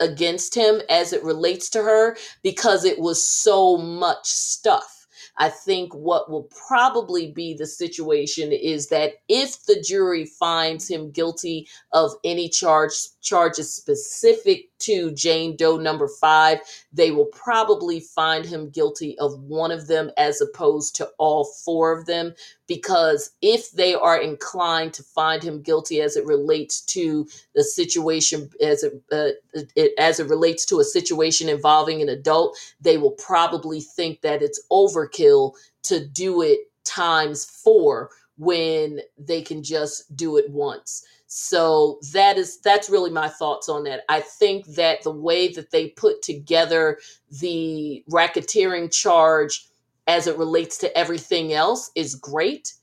against him as it relates to her, because it was so much stuff. I think what will probably be the situation is that if the jury finds him guilty of any charges specific to Jane Doe number 5, they will probably find him guilty of one of them as opposed to all 4 of them, because if they are inclined to find him guilty as it relates to the situation, as it relates to a situation involving an adult, they will probably think that it's overkill to do it times 4 when they can just do it once. So that's really my thoughts on that. I think that the way that they put together the racketeering charge as it relates to everything else is great.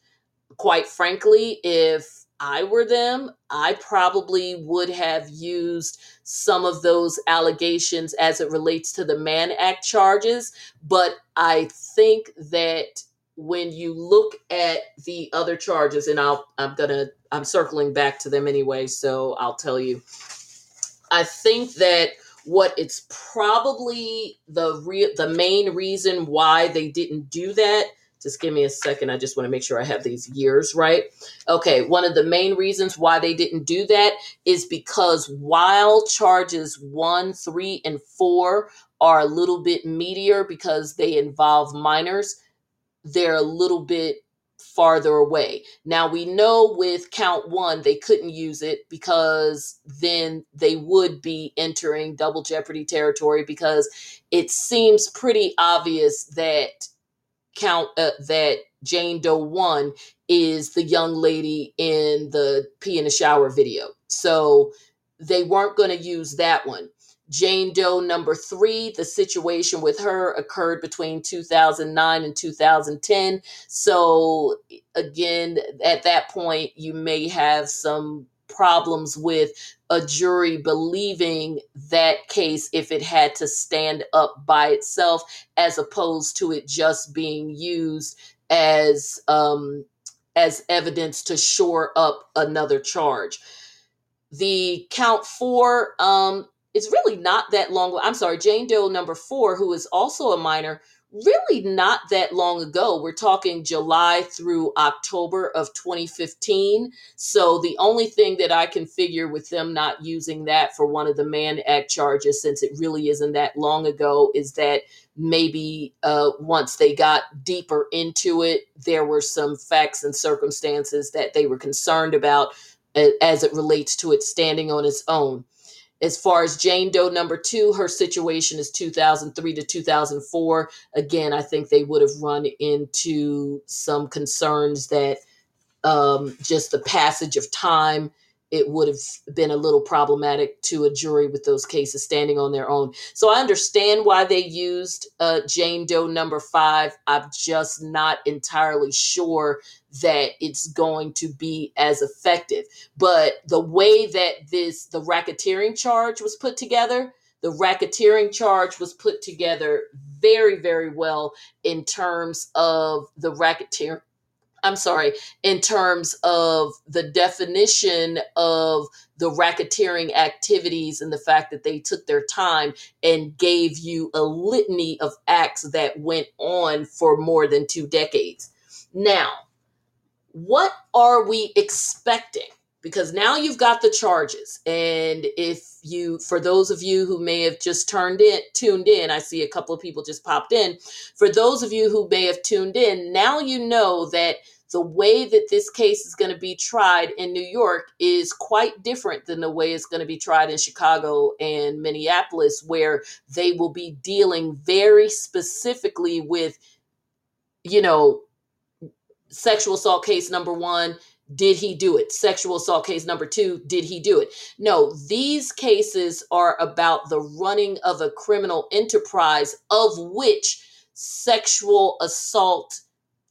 Quite frankly, if I were them, I probably would have used some of those allegations as it relates to the Mann Act charges. But I think that when you look at the other charges, and I'm circling back to them anyway, so I'll tell you, I think that what it's probably the main reason why they didn't do that. Just give me a second. I just want to make sure I have these years right. Okay. One of the main reasons why they didn't do that is because while charges 1, 3, and 4 are a little bit meatier because they involve minors, they're a little bit farther away. Now we know with count 1, they couldn't use it because then they would be entering double jeopardy territory, because it seems pretty obvious that that Jane Doe 1 is the young lady in the pee in the shower video. So they weren't going to use that one. Jane Doe number 3, the situation with her occurred between 2009 and 2010. So again, at that point, you may have some problems with a jury believing that case if it had to stand up by itself, as opposed to it just being used as evidence to shore up another charge. The count 4, it's really not that long. I'm sorry, Jane Doe number 4, who is also a minor, really not that long ago. We're talking July through October of 2015. So the only thing that I can figure with them not using that for one of the Mann Act charges, since it really isn't that long ago, is that maybe once they got deeper into it, there were some facts and circumstances that they were concerned about as it relates to it standing on its own. As far as Jane Doe number 2, her situation is 2003 to 2004. Again, I think they would have run into some concerns that just the passage of time, it would have been a little problematic to a jury with those cases standing on their own. So I understand why they used Jane Doe number 5. I'm just not entirely sure that it's going to be as effective. But the way that the racketeering charge was put together, the racketeering charge was put together very, very well in terms of the racketeering. I'm sorry, in terms of the definition of the racketeering activities and the fact that they took their time and gave you a litany of acts that went on for more than 2 decades. Now, what are we expecting? Because now you've got the charges. And for those of you who may have just tuned in, I see a couple of people just popped in. For those of you who may have tuned in, now you know that the way that this case is going to be tried in New York is quite different than the way it's going to be tried in Chicago and Minneapolis, where they will be dealing very specifically with, sexual assault case number 1, did he do it? Sexual assault case number 2, did he do it? No, these cases are about the running of a criminal enterprise, of which sexual assault,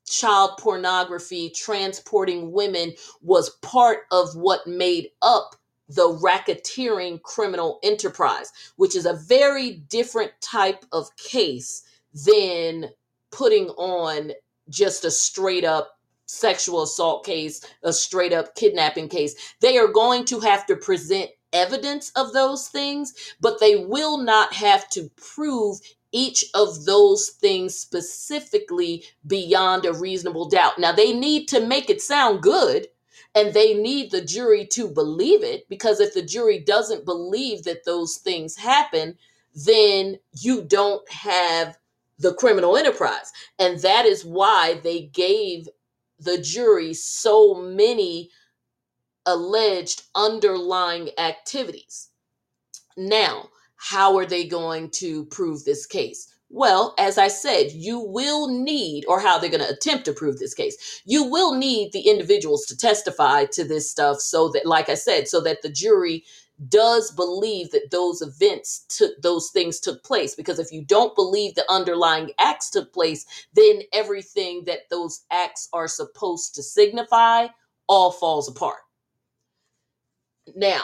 child pornography, transporting women was part of what made up the racketeering criminal enterprise, which is a very different type of case than putting on just a straight up sexual assault case, a straight up kidnapping case. They are going to have to present evidence of those things, but they will not have to prove each of those things specifically beyond a reasonable doubt. Now, they need to make it sound good, and they need the jury to believe it, because if the jury doesn't believe that those things happen, then you don't have the criminal enterprise. And that is why they gave the jury so many alleged underlying activities. Now, how are they going to prove this case? Well, as I said, you will need, or how they're going to attempt to prove this case, you will need the individuals to testify to this stuff so that, like I said, so that the jury does believe that those things took place. Because if you don't believe the underlying acts took place, then everything that those acts are supposed to signify all falls apart. Now,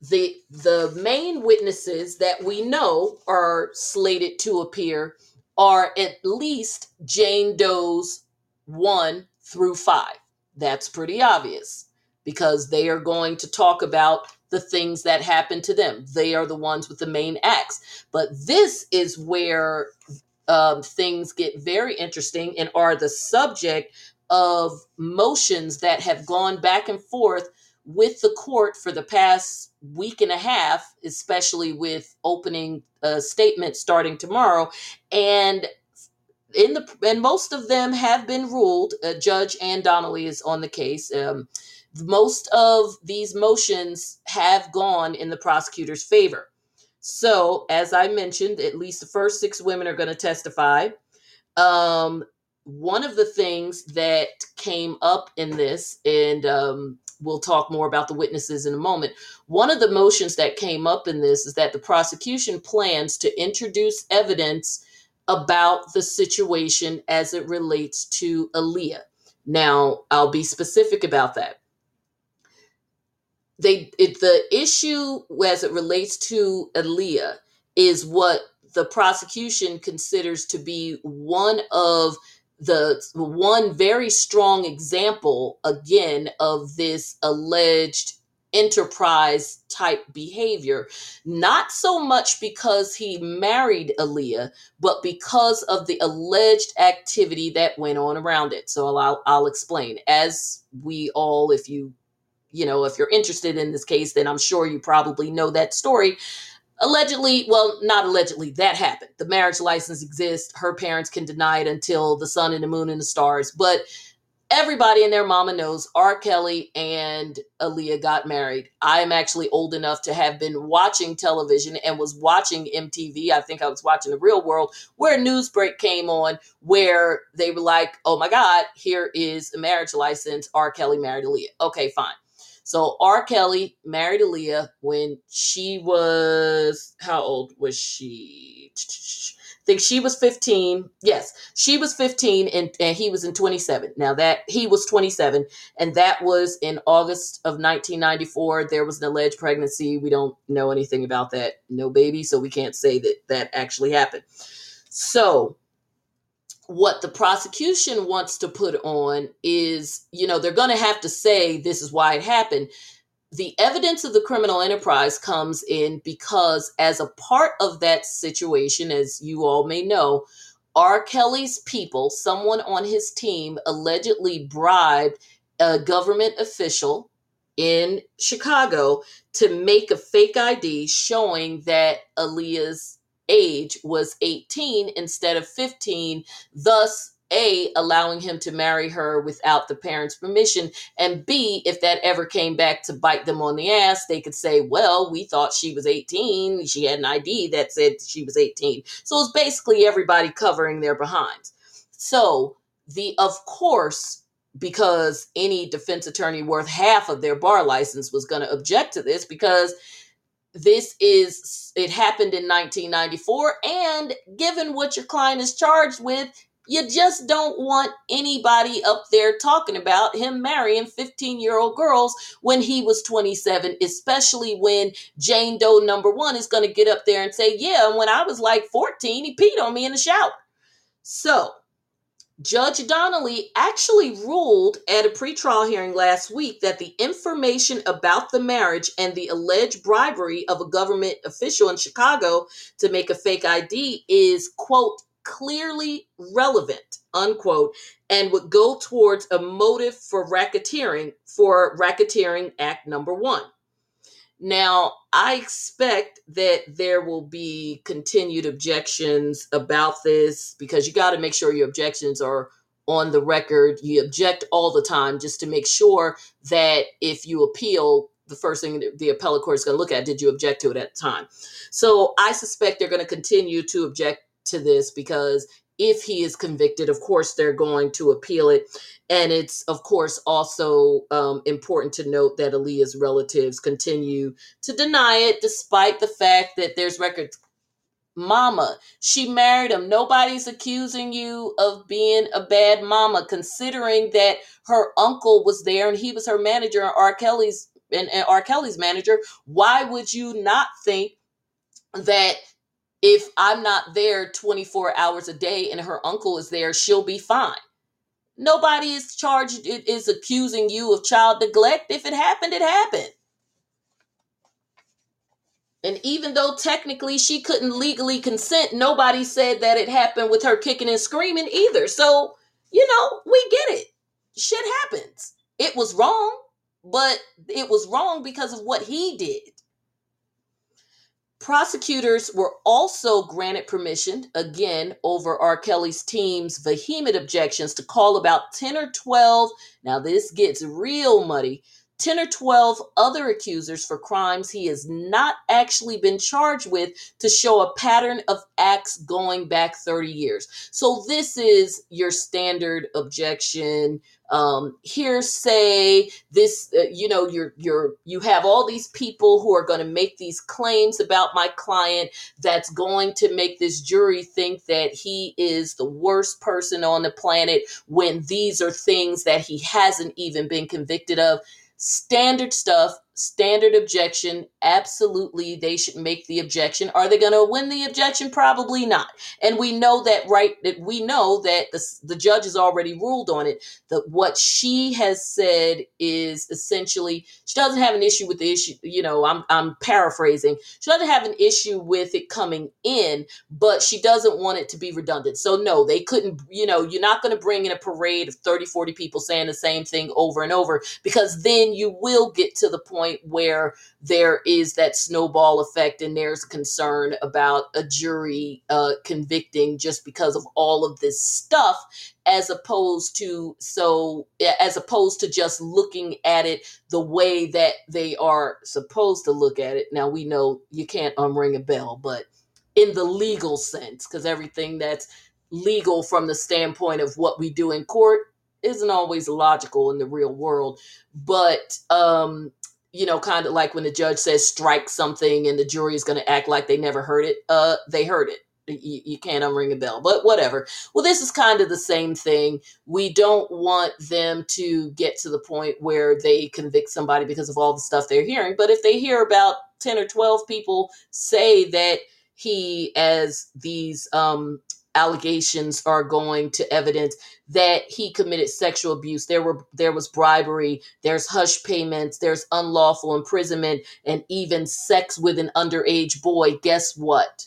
the main witnesses that we know are slated to appear are at least Jane Doe's 1 through 5. That's pretty obvious because they are going to talk about the things that happened to them. They are the ones with the main acts. But this is where things get very interesting and are the subject of motions that have gone back and forth with the court for the past week and a half, especially with opening statements starting tomorrow. And most of them have been ruled. Judge Ann Donnelly is on the case. Most of these motions have gone in the prosecutor's favor. So, as I mentioned, at least the first 6 women are going to testify. One of the things that came up in this, and we'll talk more about the witnesses in a moment. One of the motions that came up in this is that the prosecution plans to introduce evidence about the situation as it relates to Aaliyah. Now, I'll be specific about that. The issue as it relates to Aaliyah is what the prosecution considers to be one of the one very strong example, again, of this alleged enterprise type behavior, not so much because he married Aaliyah, but because of the alleged activity that went on around it. So I'll explain. as we all, if you're interested in this case, then I'm sure you probably know that story. Not allegedly, that happened. The marriage license exists. Her parents can deny it until the sun and the moon and the stars. But everybody and their mama knows R. Kelly and Aaliyah got married. I am actually old enough to have been watching television and was watching MTV. I think I was watching The Real World, where a news break came on where they were like, oh my God, here is a marriage license. R. Kelly married Aaliyah. Okay, fine. So R. Kelly married Aaliyah when she was, how old was she? I think she was 15. Yes, she was 15 and he was in 27. Now that he was 27 and that was in August of 1994. There was an alleged pregnancy. We don't know anything about that. No baby. So we can't say that actually happened. So what the prosecution wants to put on is, they're going to have to say this is why it happened. The evidence of the criminal enterprise comes in because as a part of that situation, as you all may know, R. Kelly's people, someone on his team, allegedly bribed a government official in Chicago to make a fake ID showing that Aaliyah's age was 18 instead of 15, thus A, allowing him to marry her without the parents' permission, and B, if that ever came back to bite them on the ass, they could say, well, we thought she was 18. She had an ID that said she was 18. So it's basically everybody covering their behinds. So because any defense attorney worth half of their bar license was going to object to this because it happened in 1994, and given what your client is charged with, you just don't want anybody up there talking about him marrying 15-year-old girls when he was 27, especially when Jane Doe number 1 is going to get up there and say, yeah, when I was like 14, he peed on me in the shower. So Judge Donnelly actually ruled at a pretrial hearing last week that the information about the marriage and the alleged bribery of a government official in Chicago to make a fake ID is, quote, clearly relevant, unquote, and would go towards a motive for racketeering act number 1. Now, I expect that there will be continued objections about this because you got to make sure your objections are on the record. You object all the time just to make sure that if you appeal, the first thing the appellate court is going to look at, did you object to it at the time? So I suspect they're going to continue to object to this, because if he is convicted, of course, they're going to appeal it. And it's, of course, also important to note that Aaliyah's relatives continue to deny it, despite the fact that there's records. Mama, she married him. Nobody's accusing you of being a bad mama, considering that her uncle was there and he was her manager and R. Kelly's manager. Why would you not think that if I'm not there 24 hours a day and her uncle is there, she'll be fine? Nobody is charged, is accusing you of child neglect. If it happened, it happened. And even though technically she couldn't legally consent, nobody said that it happened with her kicking and screaming either. So, you know, we get it. Shit happens. It was wrong, but it was wrong because of what he did. Prosecutors were also granted permission, again, over R. Kelly's team's vehement objections, to call about 10 or 12. Now this gets real muddy. 10 or 12 other accusers for crimes he has not actually been charged with, to show a pattern of acts going back 30 years. So this is your standard objection, hearsay. This, you have all these people who are going to make these claims about my client that's going to make this jury think that he is the worst person on the planet, when these are things that he hasn't even been convicted of. Standard stuff, standard objection. Absolutely, they should make the objection. Are they going to win the objection? Probably not. And we know that, right? That we know that the judge has already ruled on it. That what she has said is essentially, she doesn't have an issue with the issue. You know, I'm paraphrasing. She doesn't have an issue with it coming in, but she doesn't want it to be redundant. So no, they couldn't. You know, you're not going to bring in a parade of 30, 40 people saying the same thing over and over, because then you will get to the point where there is that snowball effect and there's concern about a jury convicting just because of all of this stuff, as opposed to just looking at it the way that they are supposed to look at it. Now, we know you can't unring a bell, but in the legal sense, because everything that's legal from the standpoint of what we do in court isn't always logical in the real world. But you know, kind of like when the judge says strike something and the jury is going to act like they never heard it. They heard it. You can't unring a bell, but whatever. Well, this is kind of the same thing. We don't want them to get to the point where they convict somebody because of all the stuff they're hearing. But if they hear about 10 or 12 people say that he, as these allegations are going to evidence, that he committed sexual abuse, there was bribery, there's hush payments, there's unlawful imprisonment, and even sex with an underage boy, guess what?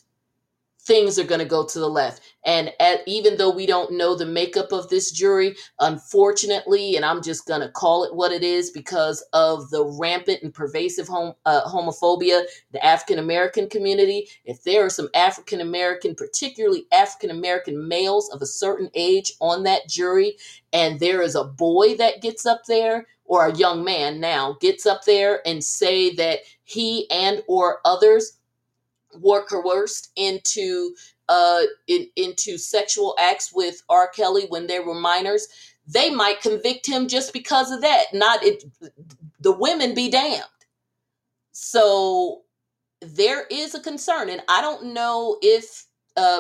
Things are going to go to the left. And even though we don't know the makeup of this jury, unfortunately, and I'm just going to call it what it is, because of the rampant and pervasive homophobia, the African-American community, if there are some African-American, particularly African-American males of a certain age on that jury, and there is a boy that gets up there, or a young man now gets up there and say that he and or others were coerced into sexual acts with R. Kelly when they were minors, they might convict him just because of that. The women be damned. So there is a concern, and I don't know if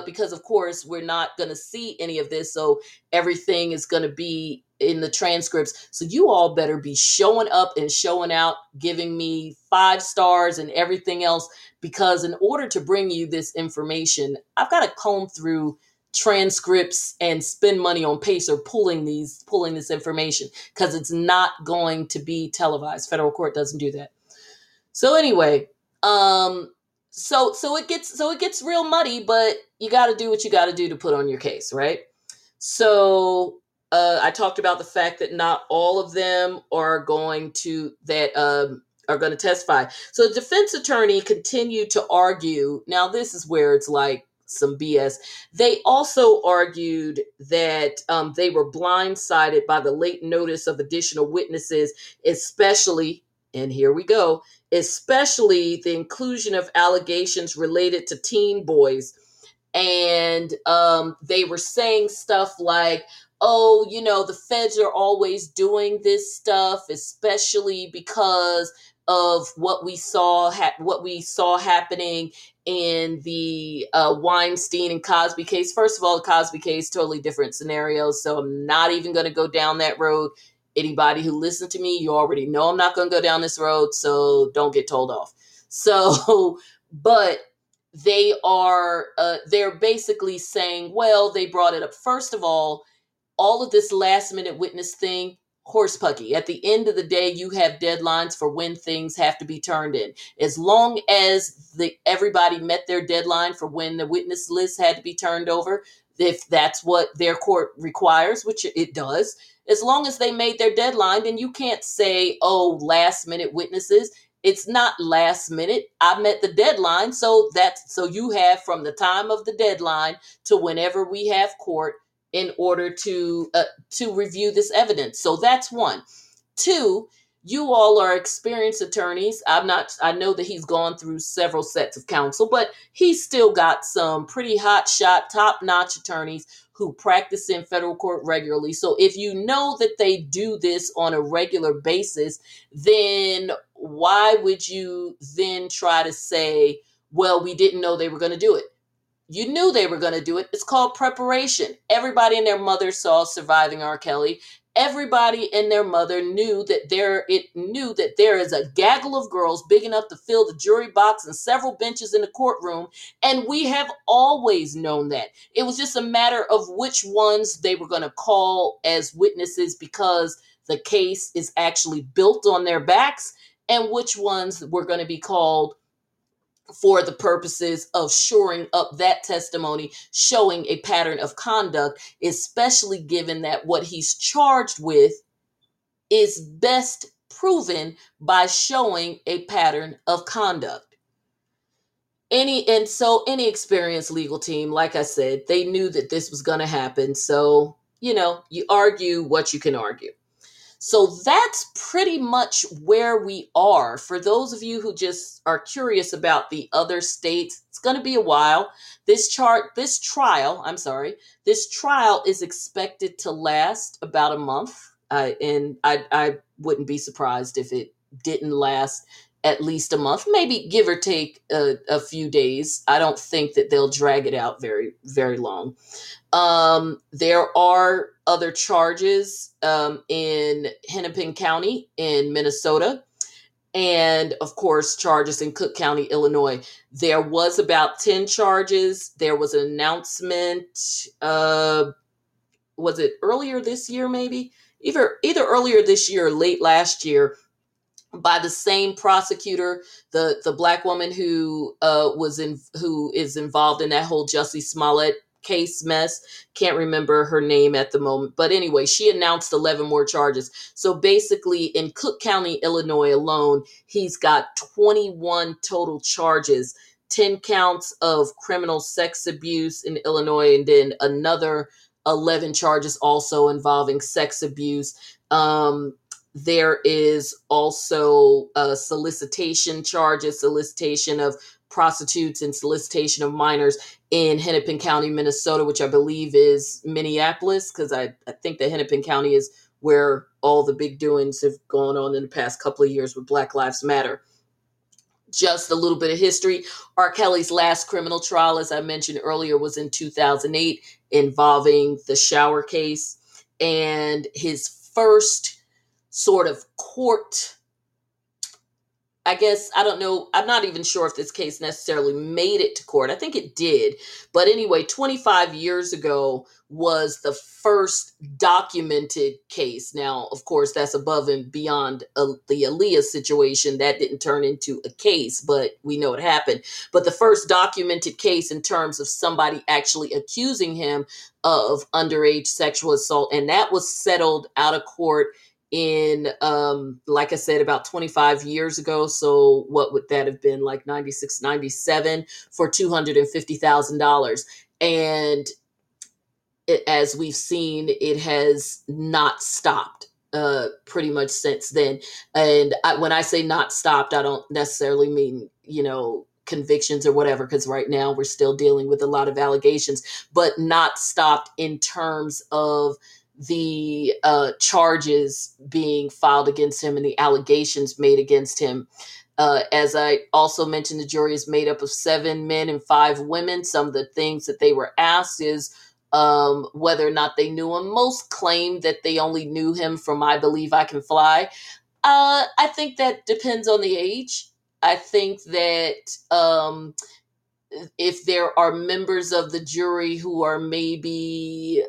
because of course we're not going to see any of this, so everything is going to be in the transcripts. So you all better be showing up and showing out, giving me 5 stars and everything else, because in order to bring you this information, I've got to comb through transcripts and spend money on Pacer pulling this information, because it's not going to be televised. Federal court doesn't do that. So anyway, so it gets real muddy, but you got to do what you got to do to put on your case, right? So I talked about the fact that not all of them are going to testify. So the defense attorney continued to argue. Now, this is where it's like some BS. They also argued that they were blindsided by the late notice of additional witnesses, especially, and here we go, especially the inclusion of allegations related to teen boys And they were saying stuff like, oh, you know, the feds are always doing this stuff, especially because of what we saw happening in the Weinstein and Cosby case. First of all, the Cosby case, totally different scenarios. So I'm not even going to go down that road. Anybody who listened to me, you already know I'm not going to go down this road. So don't get told off. So, but they are, they're basically saying, well, they brought it up. First of all of this last minute witness thing, horse pucky. At the end of the day, you have deadlines for when things have to be turned in. As long as everybody met their deadline for when the witness list had to be turned over, if that's what their court requires, which it does, as long as they made their deadline, then you can't say, oh, last minute witnesses. It's not last minute. I met the deadline. So you have from the time of the deadline to whenever we have court in order to review this evidence. So that's one. Two, you all are experienced attorneys. I know that he's gone through several sets of counsel, but he's still got some pretty hot shot, top notch attorneys who practice in federal court regularly. So if you know that they do this on a regular basis, then why would you then try to say, well, we didn't know they were going to do it? You knew they were going to do it. It's called preparation. Everybody and their mother saw Surviving R. Kelly. Everybody and their mother knew that there is a gaggle of girls big enough to fill the jury box and several benches in the courtroom. And we have always known that. It was just a matter of which ones they were going to call as witnesses because the case is actually built on their backs, and which ones were going to be called for the purposes of shoring up that testimony, showing a pattern of conduct, especially given that what he's charged with is best proven by showing a pattern of conduct. Any experienced legal team, like I said, they knew that this was going to happen. So, you know, you argue what you can argue. So that's pretty much where we are. For those of you who just are curious about the other states, it's going to be a while. This trial is expected to last about a month. And I wouldn't be surprised if it didn't last at least a month, maybe give or take a few days. I don't think that they'll drag it out very, very long. There are other charges in Hennepin County in Minnesota, and of course, charges in Cook County, Illinois. There was about 10 charges. There was an announcement, was it earlier this year, maybe? Either earlier this year or late last year, by the same prosecutor, the black woman who is involved in that whole Jussie Smollett case mess. Can't remember her name at the moment, but anyway, she announced 11 more charges. So basically in Cook County, Illinois alone, he's got 21 total charges, 10 counts of criminal sex abuse in Illinois, and then another 11 charges also involving sex abuse. There is also solicitation charges, solicitation of prostitutes and solicitation of minors in Hennepin County, Minnesota, which I believe is Minneapolis, because I think that Hennepin County is where all the big doings have gone on in the past couple of years with Black Lives Matter. Just a little bit of history. R. Kelly's last criminal trial, as I mentioned earlier, was in 2008 involving the shower case, and his first sort of court, I guess, I don't know, I'm not even sure if this case necessarily made it to court. I think it did. But anyway, 25 years ago was the first documented case. Now, of course, that's above and beyond the Aaliyah situation. That didn't turn into a case, but we know it happened. But the first documented case in terms of somebody actually accusing him of underage sexual assault. And that was settled out of court in, like I said, about 25 years ago. So what would that have been, like 96, 97, for $250,000. And as we've seen, it has not stopped pretty much since then. And when I say not stopped, I don't necessarily mean, you know, convictions or whatever, because right now we're still dealing with a lot of allegations, but not stopped in terms of the charges being filed against him and the allegations made against him. As I also mentioned, the jury is made up of 7 men and 5 women. Some of the things that they were asked is whether or not they knew him. Most claimed that they only knew him from I Believe I Can Fly. I think that depends on the age. I think that if there are members of the jury who are maybe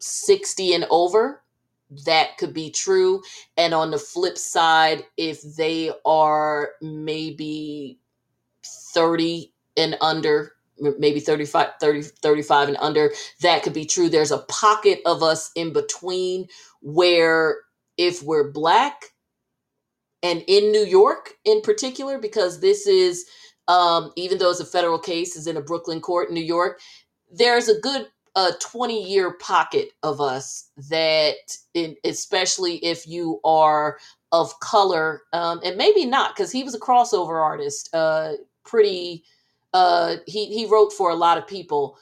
60 and over, that could be true. And on the flip side, if they are maybe 30 and under, maybe 35 and under, that could be true. There's a pocket of us in between where if we're Black, and in New York in particular, because this is, even though it's a federal case, is in a Brooklyn court in New York, there's a good 20-year pocket of us that, especially if you are of color, and maybe not, because he was a crossover artist, he wrote for a lot of people,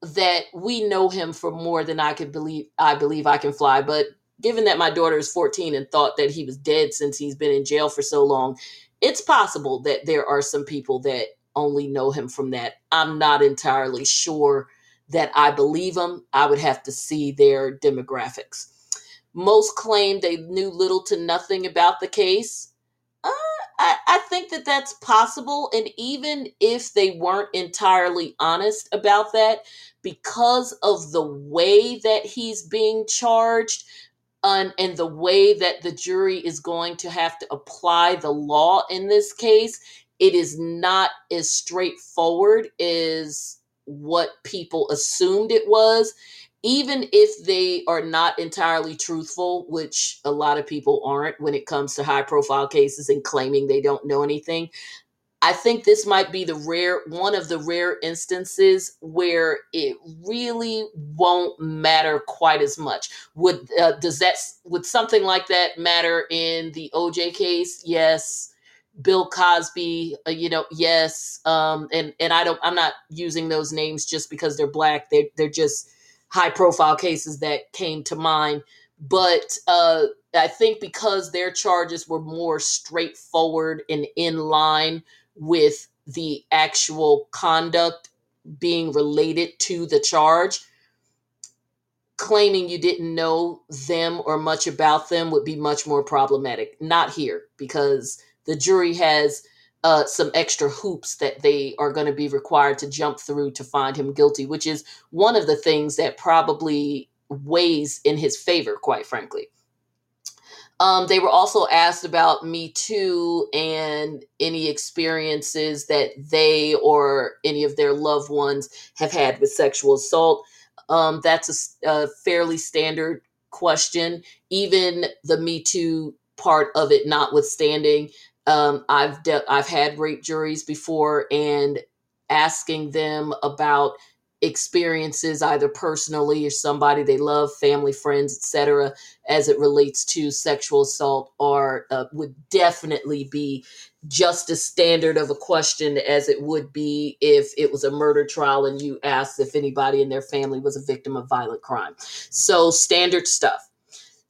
that we know him for more than I Believe I Can Fly. But given that my daughter is 14 and thought that he was dead since he's been in jail for so long, it's possible that there are some people that only know him from that. I'm not entirely sure that I believe him. I would have to see their demographics. Most claim they knew little to nothing about the case. I think that that's possible. And even if they weren't entirely honest about that, because of the way that he's being charged, and the way that the jury is going to have to apply the law in this case, it is not as straightforward as what people assumed it was, even if they are not entirely truthful, which a lot of people aren't when it comes to high profile cases and claiming they don't know anything. I think this might be one of the rare instances where it really won't matter quite as much. Would something like that matter in the OJ case? Yes. Bill Cosby, yes. And I'm not using those names just because they're Black. They're just high profile cases that came to mind. But I think because their charges were more straightforward and in line with the actual conduct being related to the charge, claiming you didn't know them or much about them would be much more problematic. Not here, because the jury has some extra hoops that they are going to be required to jump through to find him guilty, which is one of the things that probably weighs in his favor, quite frankly. They were also asked about Me Too and any experiences that they or any of their loved ones have had with sexual assault. That's a fairly standard question, even the Me Too part of it notwithstanding. I've had rape juries before, and asking them about experiences, either personally or somebody they love, family, friends, etc., as it relates to sexual assault, would definitely be just as standard of a question as it would be if it was a murder trial and you asked if anybody in their family was a victim of violent crime. So standard stuff.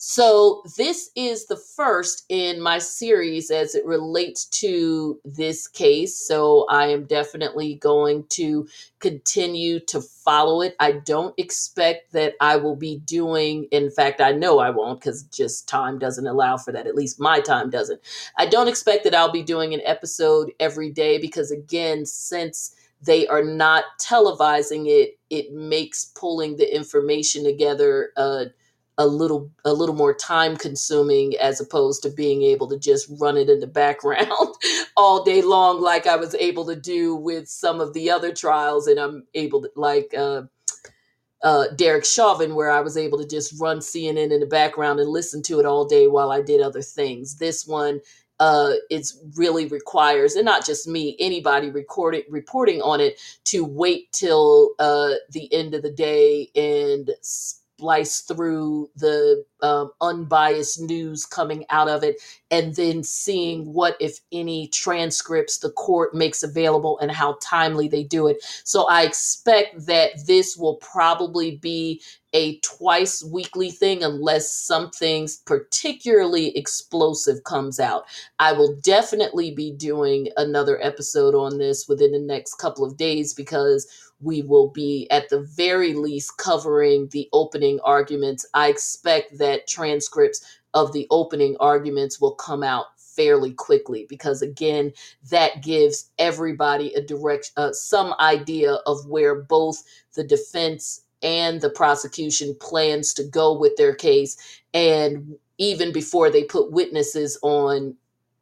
So this is the first in my series as it relates to this case. So I am definitely going to continue to follow it. I don't expect that I will be doing, in fact, I know I won't, because just time doesn't allow for that. At least my time doesn't. I don't expect that I'll be doing an episode every day because, again, since they are not televising it, it makes pulling the information together a little more time consuming as opposed to being able to just run it in the background all day long, like I was able to do with some of the other trials. And I'm able to, like Derek Chauvin, where I was able to just run CNN in the background and listen to it all day while I did other things. This one, it really requires, and not just me, anybody reporting on it, to wait till the end of the day and splice through the unbiased news coming out of it, and then seeing what, if any, transcripts the court makes available and how timely they do it. So I expect that this will probably be a twice weekly thing unless something particularly explosive comes out. I will definitely be doing another episode on this within the next couple of days, because we will be at the very least covering the opening arguments. I expect that transcripts of the opening arguments will come out fairly quickly, because again, that gives everybody a direct, some idea of where both the defense and the prosecution plans to go with their case. And even before they put witnesses on,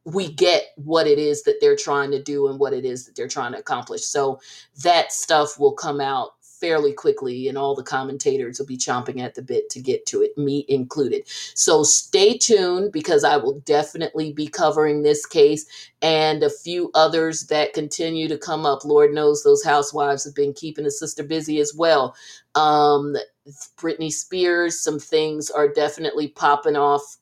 we get what it is that they're trying to do and what it is that they're trying to accomplish. So that stuff will come out fairly quickly, and all the commentators will be chomping at the bit to get to it, me included. So stay tuned, because I will definitely be covering this case and a few others that continue to come up. Lord knows those housewives have been keeping the sister busy as well. Britney Spears, some things are definitely popping off,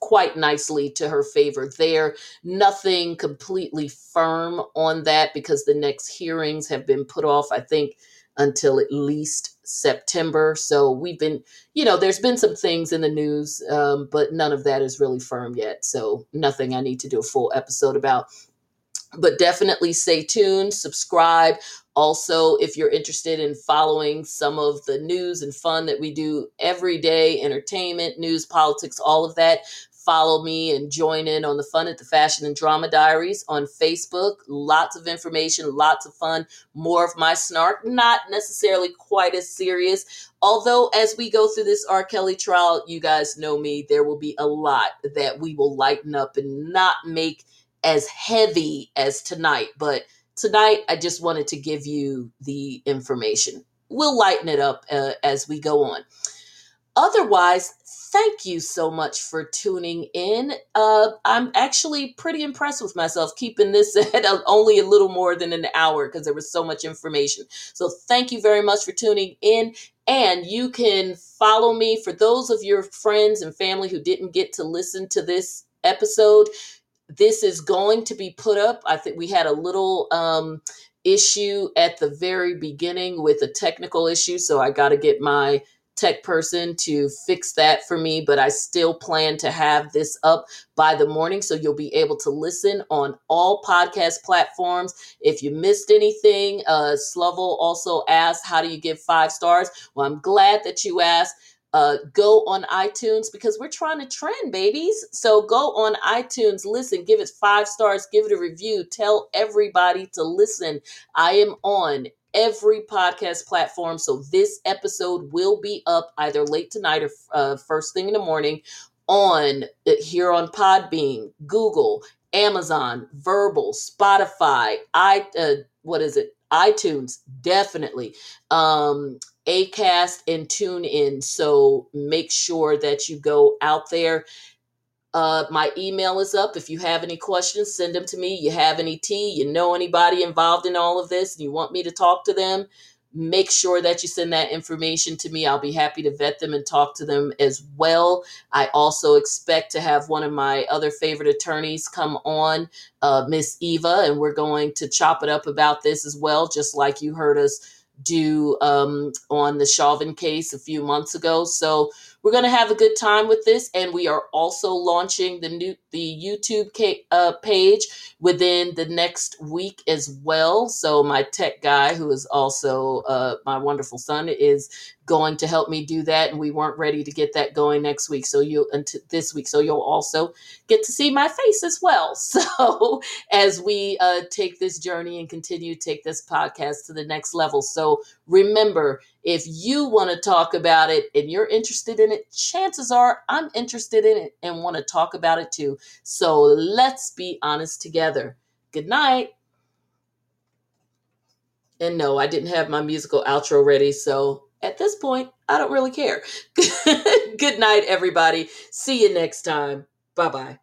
quite nicely to her favor there. Nothing completely firm on that, because the next hearings have been put off, I think, until at least September. So we've been, you know, there's been some things in the news, but none of that is really firm yet. So nothing I need to do a full episode about. But definitely stay tuned, subscribe. Also, if you're interested in following some of the news and fun that we do every day, entertainment, news, politics, all of that, follow me and join in on the fun at the Fashion and Drama Diaries on Facebook. Lots of information, lots of fun, more of my snark, not necessarily quite as serious. Although as we go through this R. Kelly trial, you guys know me, there will be a lot that we will lighten up and not make as heavy as tonight, but tonight, I just wanted to give you the information. We'll lighten it up as we go on. Otherwise, thank you so much for tuning in. I'm actually pretty impressed with myself keeping this at only a little more than an hour, because there was so much information. So thank you very much for tuning in. And you can follow me. For those of your friends and family who didn't get to listen to this episode, this is going to be put up. I think we had a little issue at the very beginning with a technical issue, so I got to get my tech person to fix that for me, but I still plan to have this up by the morning, so you'll be able to listen on all podcast platforms. If you missed anything, Slovel also asked, how do you give 5 stars? Well, I'm glad that you asked. Go on iTunes, because we're trying to trend, babies. So go on iTunes, listen, give it 5 stars, give it a review, tell everybody to listen. I am on every podcast platform. So this episode will be up either late tonight or first thing in the morning on here on Podbean, Google, Amazon, Verbal, Spotify, iTunes, definitely. Acast and tune in. So make sure that you go out there. My email is up. If you have any questions, send them to me. You have any tea, you know anybody involved in all of this and you want me to talk to them, make sure that you send that information to me. I'll be happy to vet them and talk to them as well. I also expect to have one of my other favorite attorneys come on, Miss Eva, and we're going to chop it up about this as well, just like you heard us do on the Chauvin case a few months ago. So we're going to have a good time with this. And we are also launching the YouTube page within the next week as well. So my tech guy, who is also my wonderful son, is going to help me do that. And we weren't ready to get that going next week. So this week. So you'll also get to see my face as well. So as we take this journey and continue to take this podcast to the next level. So remember, if you want to talk about it and you're interested in it, chances are I'm interested in it and want to talk about it too. So let's be honest together. Good night. And no, I didn't have my musical outro ready. So at this point, I don't really care. Good night, everybody. See you next time. Bye-bye.